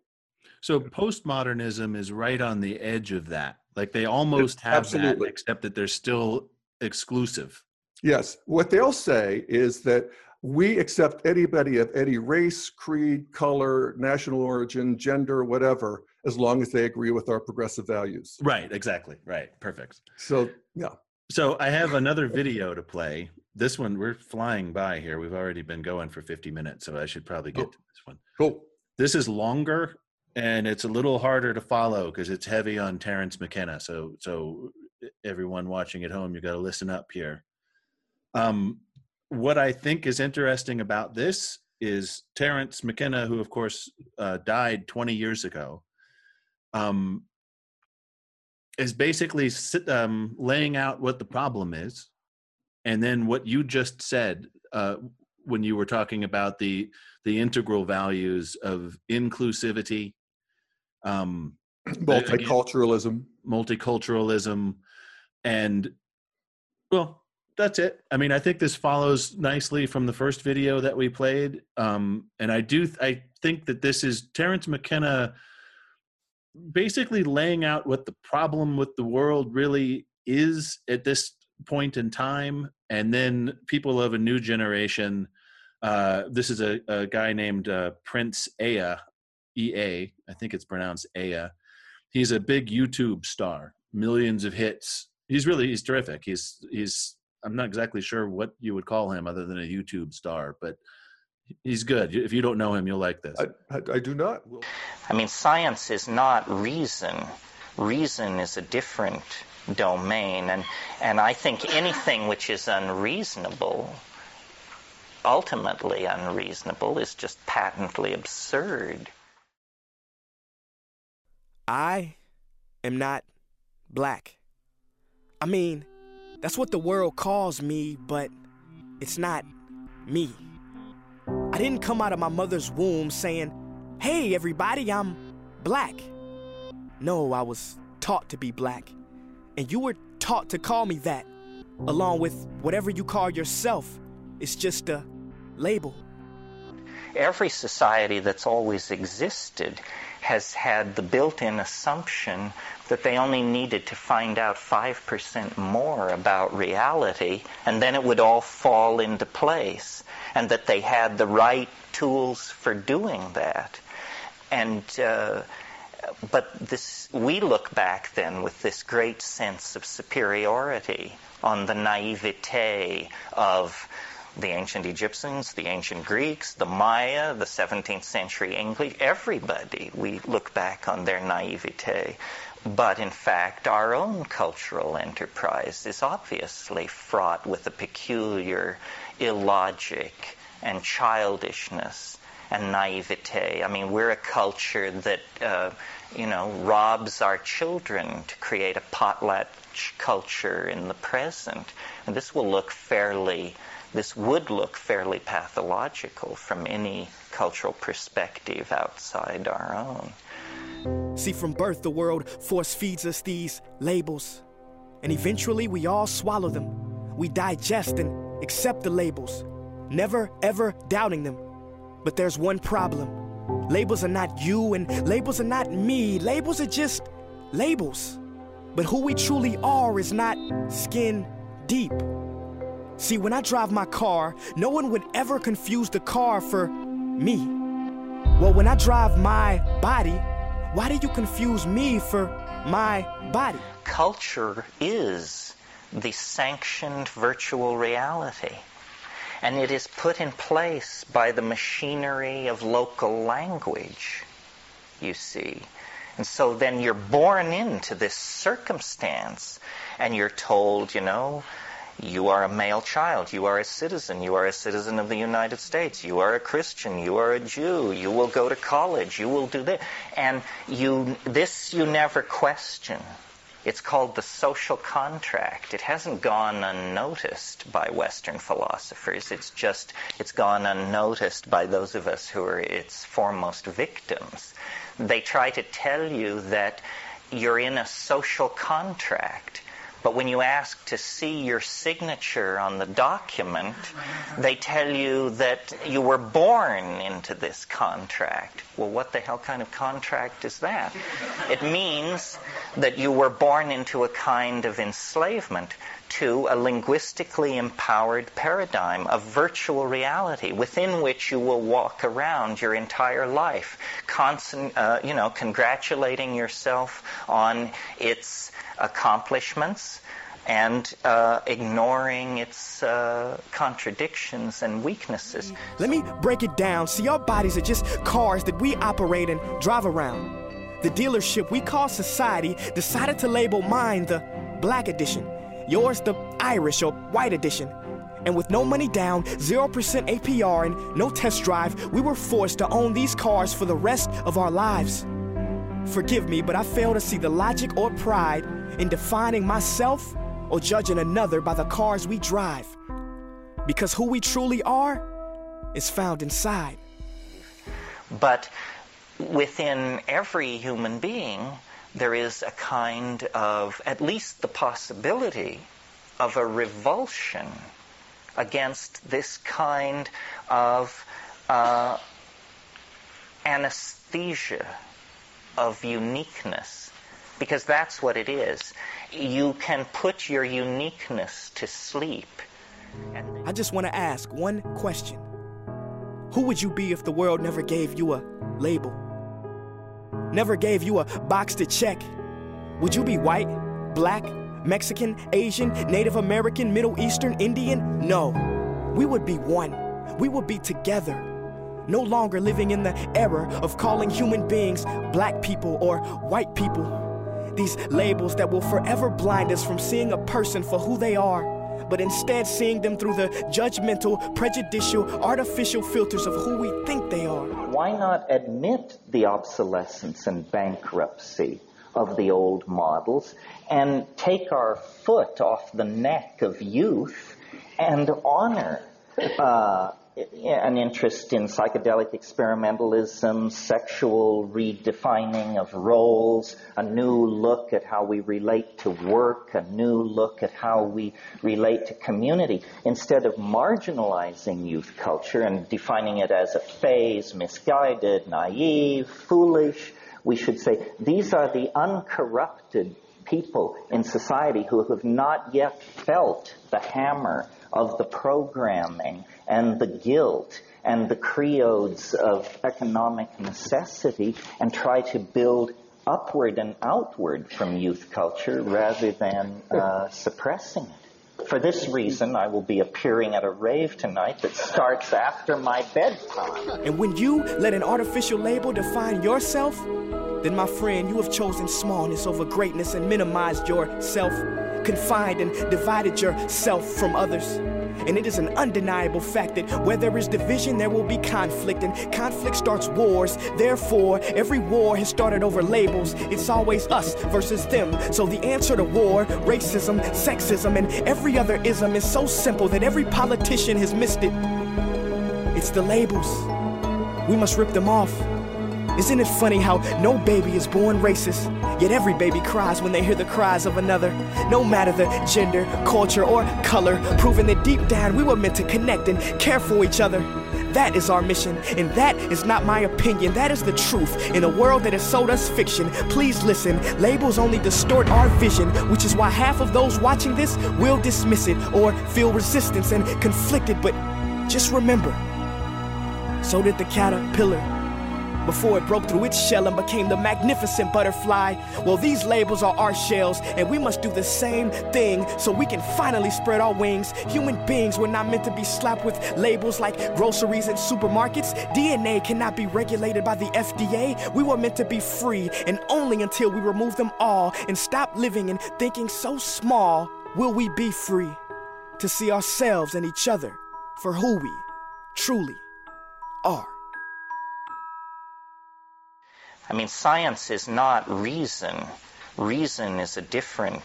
So postmodernism is right on the edge of that. Like they almost have Absolutely. that, except that they're still exclusive. Yes. What they'll say is that we accept anybody of any race, creed, color, national origin, gender, whatever, as long as they agree with our progressive values. Right. Exactly. Right. Perfect. So, yeah. So I have another video to play. This one, we're flying by here. We've already been going for fifty minutes, so I should probably get oh, to this one. Cool. This is longer. And it's a little harder to follow because it's heavy on Terrence McKenna. So, so everyone watching at home, you got to listen up here. Um, what I think is interesting about this is Terrence McKenna, who of course uh, died twenty years ago, um, is basically sit, um, laying out what the problem is, and then what you just said. Uh, when you were talking about the, the integral values of inclusivity, um, multiculturalism, multiculturalism. And well, that's it. I mean, I think this follows nicely from the first video that we played. Um, and I do, th- I think that this is Terrence McKenna basically laying out what the problem with the world really is at this point in time. And then people of a new generation, uh, this is a, a guy named uh, Prince Ea, E A, I think it's pronounced Ea. He's a big YouTube star, millions of hits. He's really, he's terrific. He's, he's. I'm not exactly sure what you would call him other than a YouTube star, but he's good. If you don't know him, you'll like this. I, I, I do not. I mean, science is not reason. Reason is a different domain, and and I think anything which is unreasonable, ultimately unreasonable, is just patently absurd. I am not black. I mean, that's what the world calls me, but it's not me. I didn't come out of my mother's womb saying, "Hey everybody, I'm black." No, I was taught to be black. And you were taught to call me that, along with whatever you call yourself. It's just a label. Every society that's always existed has had the built-in assumption that they only needed to find out five percent more about reality, and then it would all fall into place, and that they had the right tools for doing that. And uh, But this, we look back then with this great sense of superiority on the naivete of the ancient Egyptians, the ancient Greeks, the Maya, the seventeenth century English, everybody. We look back on their naivete. But in fact, our own cultural enterprise is obviously fraught with a peculiar illogic and childishness and naivete. I mean, we're a culture that, uh, you know, robs our children to create a potlatch culture in the present. And this will look fairly this would look fairly pathological from any cultural perspective outside our own. See, from birth, the world force feeds us these labels, and eventually we all swallow them. We digest and accept the labels, never ever doubting them. But there's one problem. Labels are not you and labels are not me. Labels are just labels. But who we truly are is not skin deep. See, when I drive my car, no one would ever confuse the car for me. Well, when I drive my body, why do you confuse me for my body? Culture is the sanctioned virtual reality, and it is put in place by the machinery of local language, you see. And so then you're born into this circumstance, and you're told, you know, you are a male child, you are a citizen, you are a citizen of the United States, you are a Christian, you are a Jew, you will go to college, you will do this. And you, this you never question. It's called the social contract. It hasn't gone unnoticed by Western philosophers. It's just, it's gone unnoticed by those of us who are its foremost victims. They try to tell you that you're in a social contract, but when you ask to see your signature on the document, they tell you that you were born into this contract. Well, what the hell kind of contract is that? It means that you were born into a kind of enslavement to a linguistically empowered paradigm of virtual reality within which you will walk around your entire life, constant, uh, you know, congratulating yourself on its accomplishments and uh, ignoring its uh, contradictions and weaknesses. Let me break it down. See, our bodies are just cars that we operate and drive around. The dealership we call society decided to label mine the black edition, yours the Irish or white edition. And with no money down, zero percent A P R and no test drive, we were forced to own these cars for the rest of our lives. Forgive me, but I fail to see the logic or pride in defining myself or judging another by the cars we drive. Because who we truly are is found inside. But within every human being, there is a kind of, at least the possibility, of a revulsion against this kind of uh, anesthesia of uniqueness, because that's what it is. You can put your uniqueness to sleep. And I just want to ask one question. Who would you be if the world never gave you a label? Never gave you a box to check? Would you be white, black, Mexican, Asian, Native American, Middle Eastern, Indian? No. We would be one. We would be together. No longer living in the era of calling human beings black people or white people. These labels that will forever blind us from seeing a person for who they are, but instead seeing them through the judgmental, prejudicial, artificial filters of who we think they are. Why not admit the obsolescence and bankruptcy of the old models and take our foot off the neck of youth and honor uh, an interest in psychedelic experimentalism, sexual redefining of roles, a new look at how we relate to work, a new look at how we relate to community, instead of marginalizing youth culture and defining it as a phase, misguided, naive, foolish. We should say these are the uncorrupted people in society who have not yet felt the hammer of the programming and the guilt and the creeds of economic necessity, and try to build upward and outward from youth culture rather than uh, suppressing it. For this reason, I will be appearing at a rave tonight that starts after my bedtime. And when you let an artificial label define yourself, then, my friend, you have chosen smallness over greatness and minimized yourself, confined and divided yourself from others. And it is an undeniable fact that where there is division, there will be conflict, and conflict starts wars. Therefore, every war has started over labels. It's always us versus them. So the answer to war, racism, sexism, and every other ism is so simple that every politician has missed it. It's the labels. We must rip them off. Isn't it funny how no baby is born racist, yet every baby cries when they hear the cries of another? No matter the gender, culture, or color, proving that deep down we were meant to connect and care for each other. That is our mission, and that is not my opinion. That is the truth. In a world that has sold us fiction, please listen. Labels only distort our vision, which is why half of those watching this will dismiss it or feel resistance and conflicted. But just remember, so did the caterpillar before it broke through its shell and became the magnificent butterfly. Well, these labels are our shells, and we must do the same thing so we can finally spread our wings. Human beings were not meant to be slapped with labels like groceries and supermarkets. D N A cannot be regulated by the F D A. We were meant to be free, and only until we remove them all and stop living and thinking so small will we be free to see ourselves and each other for who we truly are. I mean, science is not reason. Reason is a different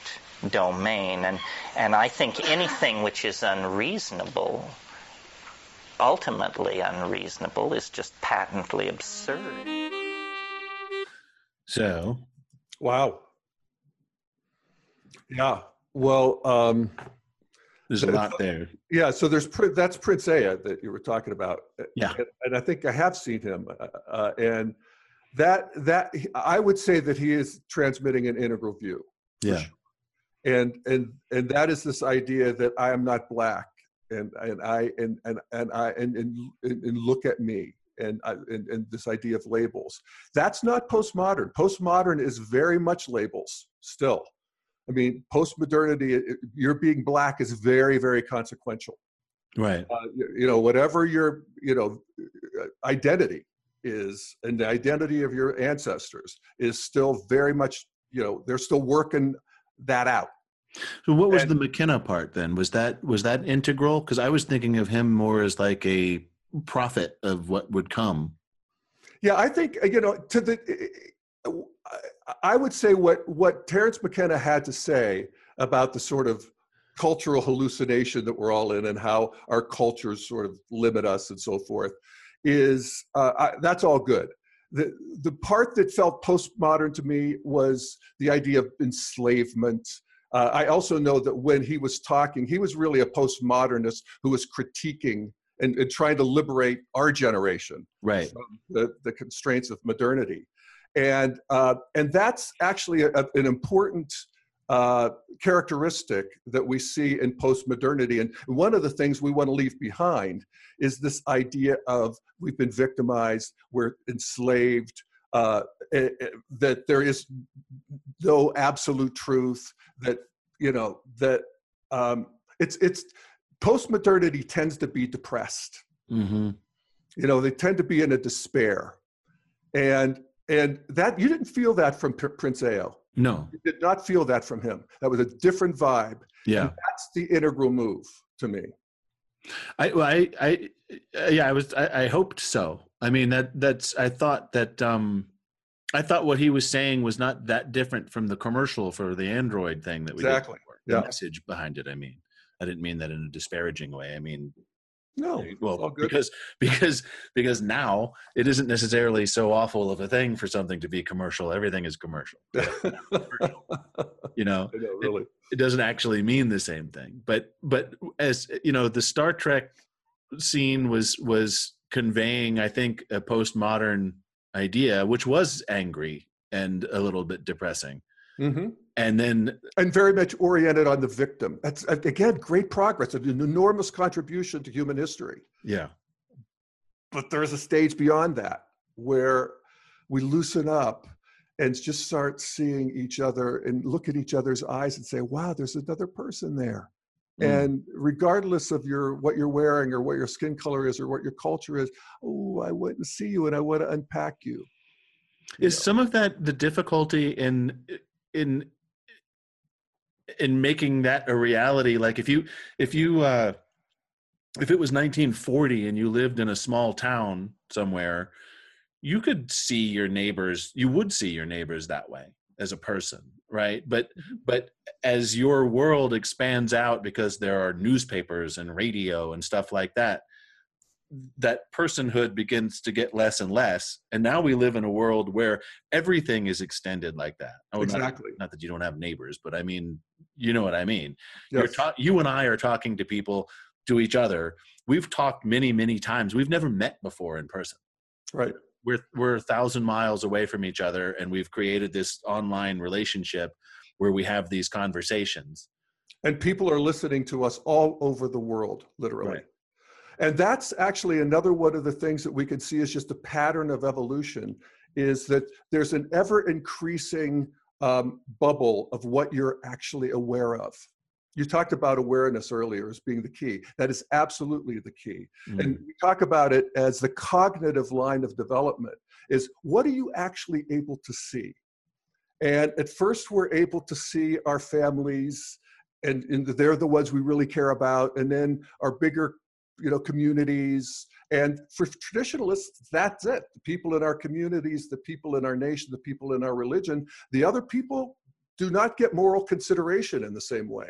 domain. And, and I think anything which is unreasonable, ultimately unreasonable, is just patently absurd. So, wow. Yeah, well... Um, there's a lot there. Yeah, so there's that's Prince Ea that you were talking about. Yeah. And, and I think I have seen him. Uh, and... That that I would say that he is transmitting an integral view. Yeah. Sure. And and and that is this idea that I am not black, and and I and and and I and and, and look at me, and, I, and and this idea of labels. That's not postmodern. Postmodern is very much labels still. I mean, postmodernity, you're being black is very, very consequential. Right. Uh, you, you know, whatever your you know identity is, and the identity of your ancestors is still very much, you know, they're still working that out. So what was and, the McKenna part then? Was that, was that integral? Because I was thinking of him more as like a prophet of what would come. Yeah, I think, you know, to the, I would say what, what Terrence McKenna had to say about the sort of cultural hallucination that we're all in and how our cultures sort of limit us and so forth is uh, I, that's all good. The the part that felt postmodern to me was the idea of enslavement. Uh, I also know that when he was talking, he was really a postmodernist who was critiquing and, and trying to liberate our generation right. from the, the constraints of modernity. And, uh, and that's actually a, an important uh, characteristic that we see in postmodernity. And one of the things we want to leave behind is this idea of we've been victimized, we're enslaved, uh, that there is no absolute truth, that, you know, that um, it's, it's postmodernity tends to be depressed. Mm-hmm. You know, they tend to be in a despair. And, and that, you didn't feel that from P- Prince Ea. No. You did not feel that from him. That was a different vibe. Yeah. And that's the integral move to me. I, well, I, I, yeah, I was, I, I hoped so. I mean, that, that's, I thought that, um, I thought what he was saying was not that different from the commercial for the Android thing that we exactly. did before. The yeah. message behind it. I mean, I didn't mean that in a disparaging way. I mean, no, well, because, because, because now it isn't necessarily so awful of a thing for something to be commercial. Everything is commercial, commercial. You know, know really. it, it doesn't actually mean the same thing, but, but as you know, the Star Trek scene was, was conveying, I think, a postmodern idea, which was angry and a little bit depressing. Mm-hmm. And then, and very much oriented on the victim. That's again great progress, an enormous contribution to human history. Yeah, but there is a stage beyond that where we loosen up and just start seeing each other and look at each other's eyes and say, "Wow, there's another person there." Mm. And regardless of your what you're wearing or what your skin color is or what your culture is, oh, I want to see you and I want to unpack you. you is know? Some of that the difficulty in in in making that a reality? Like if you, if you, uh, if it was nineteen forty and you lived in a small town somewhere, you could see your neighbors, you would see your neighbors that way as a person, right? But but as your world expands out, because there are newspapers and radio and stuff like that, that personhood begins to get less and less. And now we live in a world where everything is extended like that. Oh, exactly. Not, not that you don't have neighbors, but I mean, you know what I mean. Yes. You're ta- you and I are talking to people, to each other. We've talked many, many times. We've never met before in person. Right. We're, we're a thousand miles away from each other, and we've created this online relationship where we have these conversations. And people are listening to us all over the world, literally. Right. And that's actually another one of the things that we could see is just a pattern of evolution, is that there's an ever-increasing um, bubble of what you're actually aware of. You talked about awareness earlier as being the key. That is absolutely the key. Mm-hmm. And we talk about it as the cognitive line of development, is what are you actually able to see? And at first we're able to see our families, and, and they're the ones we really care about, and then our bigger, you know, communities. And for traditionalists, that's it. The people in our communities, the people in our nation, the people in our religion. The other people do not get moral consideration in the same way.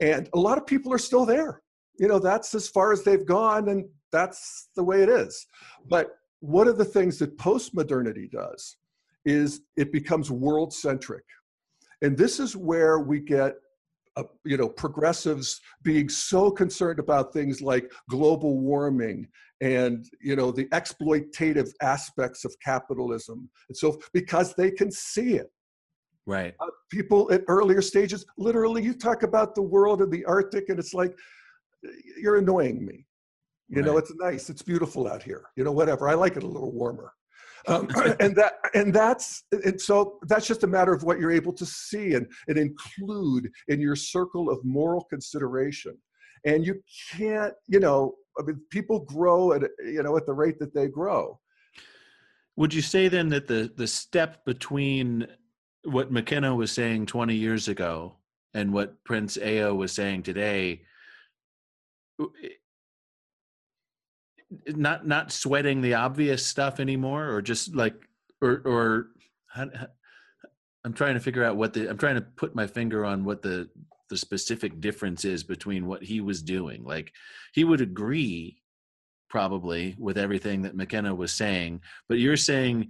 And a lot of people are still there. You know, that's as far as they've gone, and that's the way it is. But one of the things that postmodernity does is it becomes world-centric. And this is where we get, uh, you know, progressives being so concerned about things like global warming and, you know, the exploitative aspects of capitalism. And so, because they can see it. Right. Uh, people at earlier stages, literally, you talk about the world and the Arctic, and it's like, you're annoying me. You right. know, it's nice, it's beautiful out here. You know, whatever. I like it a little warmer. Um, and that, and that's, and so that's just a matter of what you're able to see and, and include in your circle of moral consideration. And you can't, you know, I mean, people grow at, you know, at the rate that they grow. Would you say then that the the step between what McKenna was saying twenty years ago and what Prince Ea was saying today, not not sweating the obvious stuff anymore, or just like, or, or I'm trying to figure out what the, I'm trying to put my finger on what the, the specific difference is between what he was doing. Like, he would agree probably with everything that McKenna was saying, but you're saying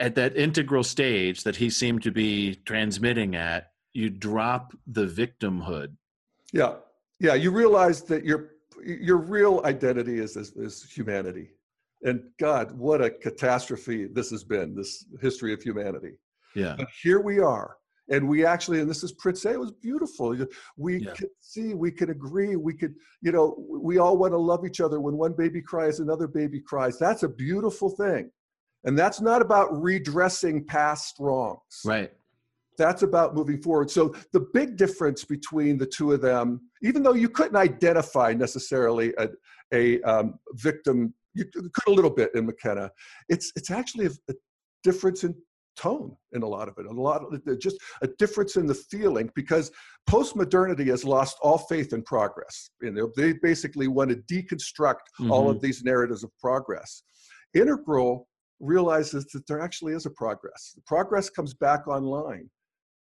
at that integral stage that he seemed to be transmitting at, you drop the victimhood. Yeah, yeah. You realize that your your real identity is, is is humanity, and God, what a catastrophe this has been, this history of humanity. Yeah. But here we are, and we actually, and this is Prince Ea, it was beautiful. We yeah. could see, we could agree, we could, you know, we all want to love each other. When one baby cries, another baby cries. That's a beautiful thing. And that's not about redressing past wrongs. Right. That's about moving forward. So the big difference between the two of them, even though you couldn't identify necessarily a, a um, victim, you could a little bit in McKenna, it's it's actually a, a difference in tone in a lot of it. A lot of it, just a difference in the feeling, because postmodernity has lost all faith in progress. You know, they basically want to deconstruct mm-hmm. all of these narratives of progress. Integral realizes that there actually is a progress. The progress comes back online,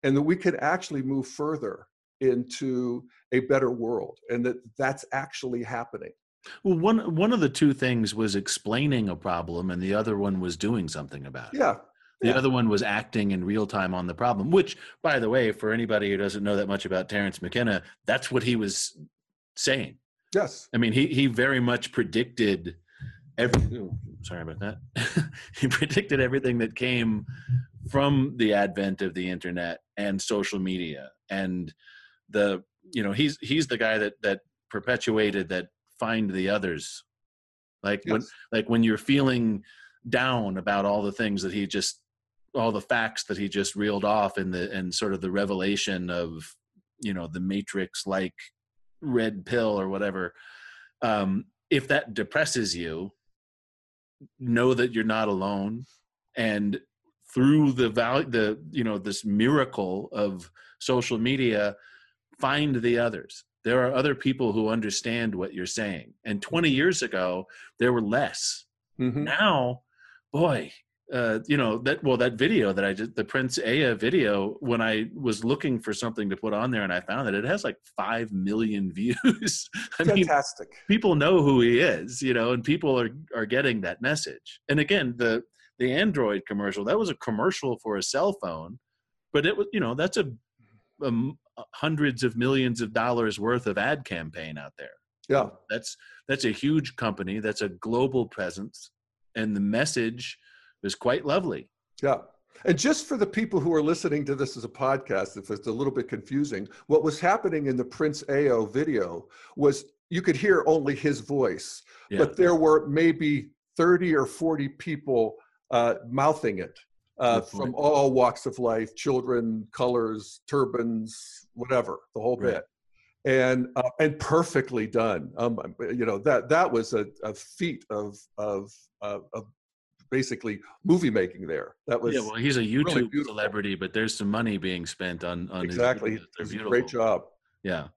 and that we can actually move further into a better world, and that that's actually happening. Well, one one of the two things was explaining a problem, and the other one was doing something about it. Yeah. The yeah. other one was acting in real time on the problem, which, by the way, for anybody who doesn't know that much about Terrence McKenna, that's what he was saying. Yes. I mean, he he very much predicted Every, ooh, sorry about that. He predicted everything that came from the advent of the internet and social media, and the you know he's he's the guy that that perpetuated that find the others, like yes. when like when you're feeling down about all the things that he just all the facts that he just reeled off, and the and sort of the revelation of you know the Matrix like red pill or whatever. Um, if that depresses you, know that you're not alone, and through the value, the you know this miracle of social media, find the others. There are other people who understand what you're saying. And twenty years ago, there were less. Mm-hmm. Now, boy, uh, you know, that, well, that video that I did, the Prince Ea video, when I was looking for something to put on there and I found it, it has like five million views. I Fantastic. Mean, people know who he is, you know, and people are, are getting that message. And again, the, the Android commercial, that was a commercial for a cell phone, but it was, you know, that's a, a hundreds of millions of dollars worth of ad campaign out there. Yeah. That's, that's a huge company. That's a global presence. And the message is quite lovely. Yeah. And just for the people who are listening to this as a podcast, if it's a little bit confusing, what was happening in the Prince Ea video was you could hear only his voice, yeah. but there were maybe thirty or forty people uh, mouthing it. Uh, from all walks of life, children, colors, turbans, whatever, the whole bit. Right. And, uh, and perfectly done. Um, you know, that, that was a, a feat of, of, uh, of basically movie making there. That was, yeah, well, he's a YouTube really celebrity, but there's some money being spent on, on exactly. His videos. Great job. Yeah.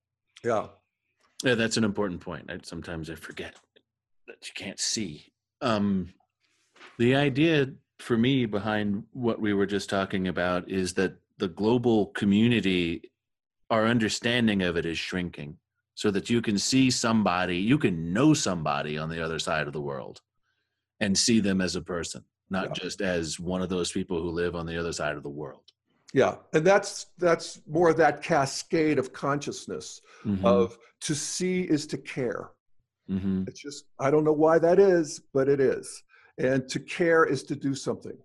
Yeah. Yeah. That's an important point. I, sometimes I forget that you can't see. Um, the idea for me behind what we were just talking about is that the global community, our understanding of it is shrinking, so that you can see somebody, you can know somebody on the other side of the world and see them as a person, not yeah. just as one of those people who live on the other side of the world. Yeah. And that's, that's more that cascade of consciousness mm-hmm. of to see is to care. Mm-hmm. It's just, I don't know why that is, but it is. And to care is to do something.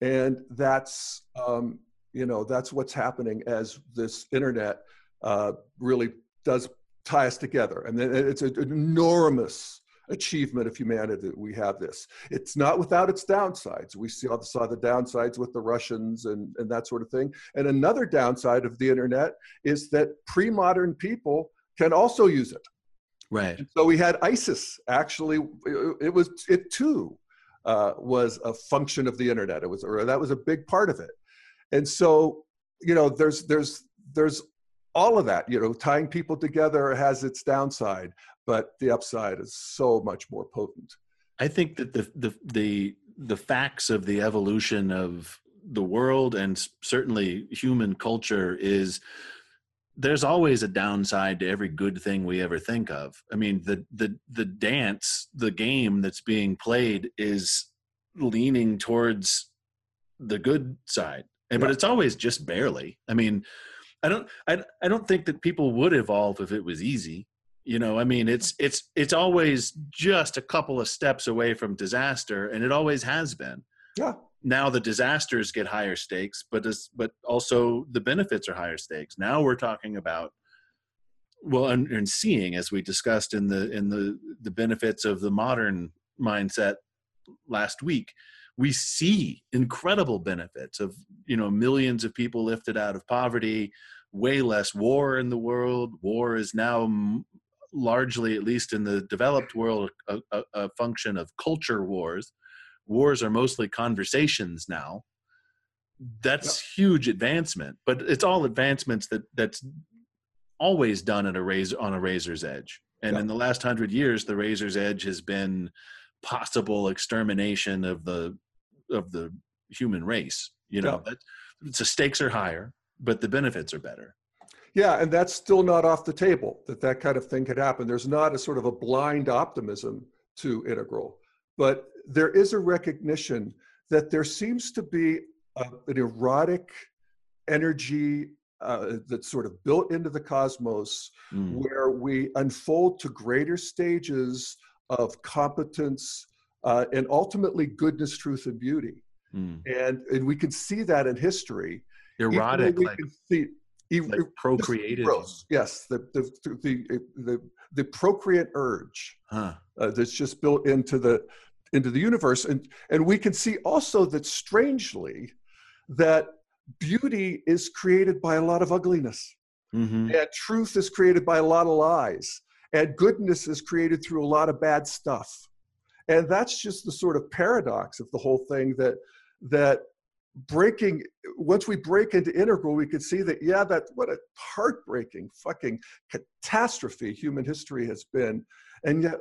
And that's, um, you know, that's what's happening as this internet uh, really does tie us together. And it's an enormous achievement of humanity that we have this. It's not without its downsides. We saw the, saw the downsides with the Russians and, and that sort of thing. And another downside of the internet is that pre-modern people can also use it. Right. And so we had ISIS, actually, it was, it too. Uh, was a function of the internet. It was, or that was a big part of it. And so, you know, there's, there's, there's all of that, you know, tying people together has its downside, but the upside is so much more potent. I think that the, the, the, the facts of the evolution of the world and certainly human culture is there's always a downside to every good thing we ever think of. I mean, the, the, the dance, the game that's being played is leaning towards the good side. And, yeah. But it's always just barely. I mean, I don't, I, I don't think that people would evolve if it was easy. You know, I mean, it's, it's, it's always just a couple of steps away from disaster, and it always has been. Yeah. Now the disasters get higher stakes, but as, but also the benefits are higher stakes. Now we're talking about, well, and, and seeing, as we discussed in the in the the benefits of the modern mindset last week, we see incredible benefits of, you know, millions of people lifted out of poverty, way less war in the world. War is now largely, at least in the developed world, a, a, a function of culture wars. Wars are mostly conversations now. That's yep. huge advancement, but it's all advancements that that's always done at a razor on a razor's edge. And yep. in the last hundred years, the razor's edge has been possible extermination of the of the human race. You know, yep. that, the stakes are higher, but the benefits are better. Yeah, and that's still not off the table. That that kind of thing could happen. There's not a sort of a blind optimism to integral, but there is a recognition that there seems to be a, an erotic energy uh, that's sort of built into the cosmos mm. where we unfold to greater stages of competence uh, and ultimately goodness, truth, and beauty. Mm. And, and we can see that in history. Erotic, like, see, like procreative. Yes, the, the, the, the, the procreate urge huh. uh, that's just built into the into the universe. And, and we can see also that strangely, that beauty is created by a lot of ugliness. Mm-hmm. And truth is created by a lot of lies. And goodness is created through a lot of bad stuff. And that's just the sort of paradox of the whole thing, that, that breaking, once we break into integral, we could see that, yeah, that what a heartbreaking fucking catastrophe human history has been. And yet,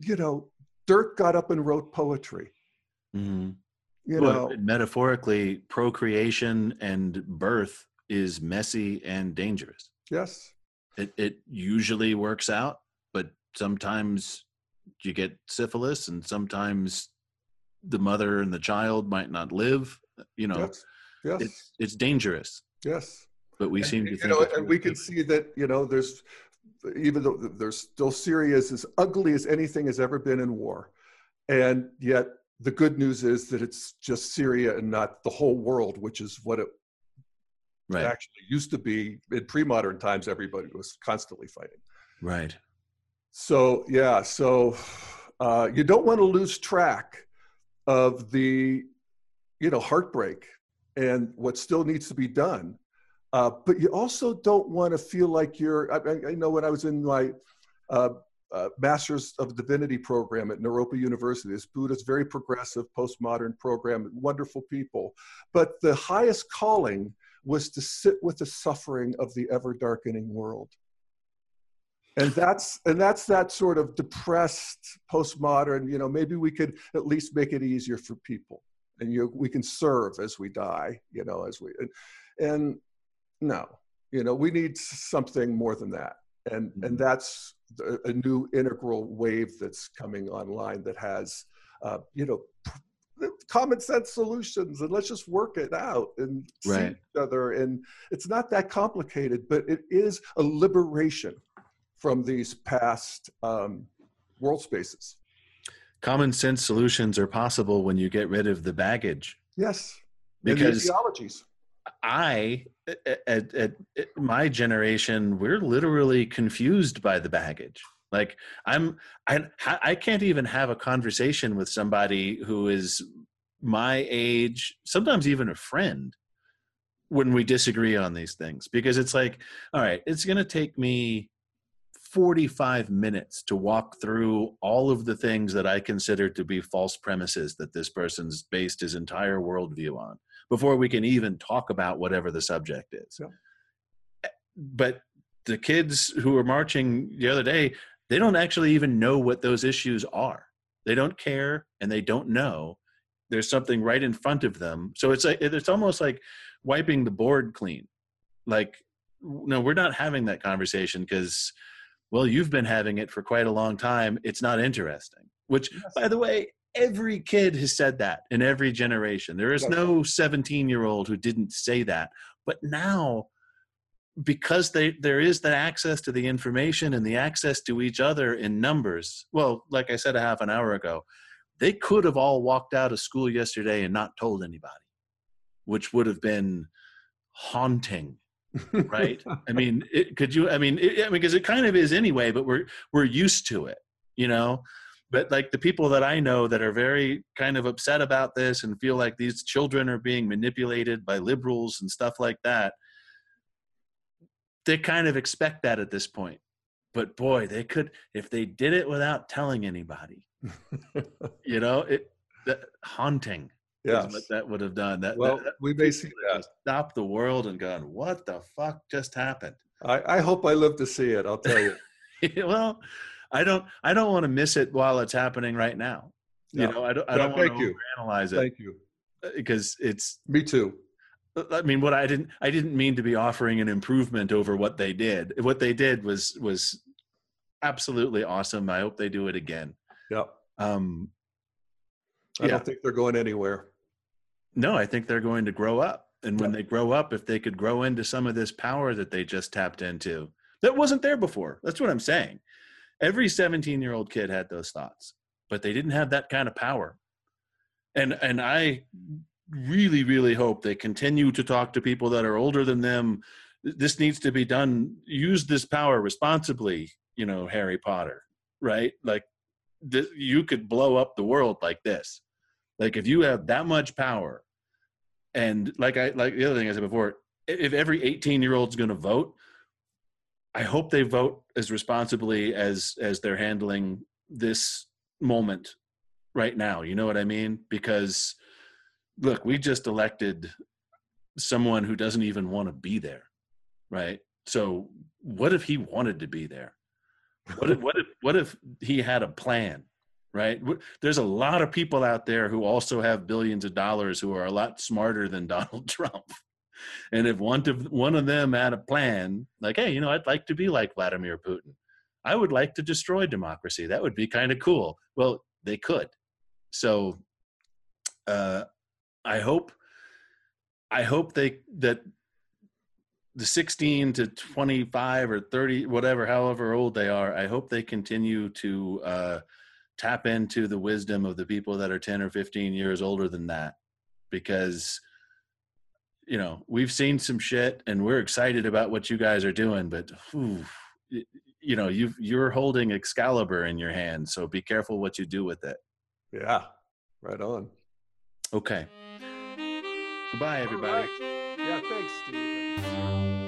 you know, Dirk got up and wrote poetry. Mm-hmm. You well, know, metaphorically, procreation and birth is messy and dangerous. Yes. It, it usually works out, but sometimes you get syphilis, and sometimes the mother and the child might not live. You know, yes. Yes. It's, it's dangerous. Yes. But we and, seem to you think know, and we can see that, you know, there's, even though there's still Syria is as ugly as anything has ever been in war. And yet the good news is that it's just Syria and not the whole world, which is what it right. actually used to be in pre-modern times. Everybody was constantly fighting. Right. So, yeah. So uh, you don't want to lose track of the, you know, heartbreak and what still needs to be done. Uh, but you also don't want to feel like you're, I, I know when I was in my uh, uh, Master's of Divinity program at Naropa University, this Buddhist, very progressive, postmodern program, wonderful people. But the highest calling was to sit with the suffering of the ever darkening world. And that's, and that's that sort of depressed postmodern, you know, maybe we could at least make it easier for people. And you, we can serve as we die, you know, as we, and, and no, you know, we need something more than that. And, mm-hmm. and that's a new integral wave that's coming online that has, uh, you know, common sense solutions, and let's just work it out and right. see each other. And it's not that complicated, but it is a liberation from these past um, world spaces. Common sense solutions are possible when you get rid of the baggage. Yes, because the ideologies. I, at, at, at my generation, we're literally confused by the baggage. Like I'm, I, I can't even have a conversation with somebody who is my age, sometimes even a friend, when we disagree on these things, because it's like, all right, it's going to take me forty-five minutes to walk through all of the things that I consider to be false premises that this person's based his entire worldview on before we can even talk about whatever the subject is. Yeah. But the kids who were marching the other day, they don't actually even know what those issues are. They don't care and they don't know. There's something right in front of them. So it's like, it's almost like wiping the board clean. Like, no, we're not having that conversation because, well, you've been having it for quite a long time. It's not interesting, which, yes. by the way, every kid has said that in every generation. There is yes. no seventeen-year-old who didn't say that. But now, because they, there is that access to the information and the access to each other in numbers, well, like I said a half an hour ago, they could have all walked out of school yesterday and not told anybody, which would have been haunting. Right. I mean, it, could you, I mean, it, I mean, because it kind of is anyway, but we're, we're used to it, you know, but like the people that I know that are very kind of upset about this and feel like these children are being manipulated by liberals and stuff like that, they kind of expect that at this point, but boy, they could, if they did it without telling anybody, you know, it, that, haunting. Yes. What that would have done. That, well, that, we may see that. Stop the world and gone, what the fuck just happened? I, I hope I live to see it, I'll tell you. Well, I don't I don't want to miss it while it's happening right now. No. You know, I don't, I don't no, want to overanalyze it. Thank you. Because it's... Me too. I mean, what I didn't, I didn't mean to be offering an improvement over what they did. What they did was was absolutely awesome. I hope they do it again. Yeah. Um, I yeah. don't think they're going anywhere. No, I think they're going to grow up. And when yeah. they grow up, if they could grow into some of this power that they just tapped into, that wasn't there before. That's what I'm saying. Every seventeen-year-old kid had those thoughts, but they didn't have that kind of power. And and I really, really hope they continue to talk to people that are older than them. This needs to be done. Use this power responsibly, you know, Harry Potter, right? Like this, you could blow up the world like this. Like if you have that much power, and like I like the other thing I said before, if every eighteen-year-old is going to vote, I hope they vote as responsibly as as they're handling this moment right now. You know what I mean? Because look, we just elected someone who doesn't even want to be there, right? So what if he wanted to be there? What if, what if, what if he had a plan, right? There's a lot of people out there who also have billions of dollars who are a lot smarter than Donald Trump. And if one of, one of them had a plan, like, hey, you know, I'd like to be like Vladimir Putin. I would like to destroy democracy. That would be kind of cool. Well, they could. So uh, I hope, I hope they, that the sixteen to twenty-five or thirty, whatever, however old they are, I hope they continue to uh, tap into the wisdom of the people that are ten or fifteen years older than that, because, you know, we've seen some shit and we're excited about what you guys are doing, but whew, you know, you've, you're holding Excalibur in your hand, so be careful what you do with it. Yeah, right on. Okay. Goodbye, everybody. Right. Yeah, thanks, Steve.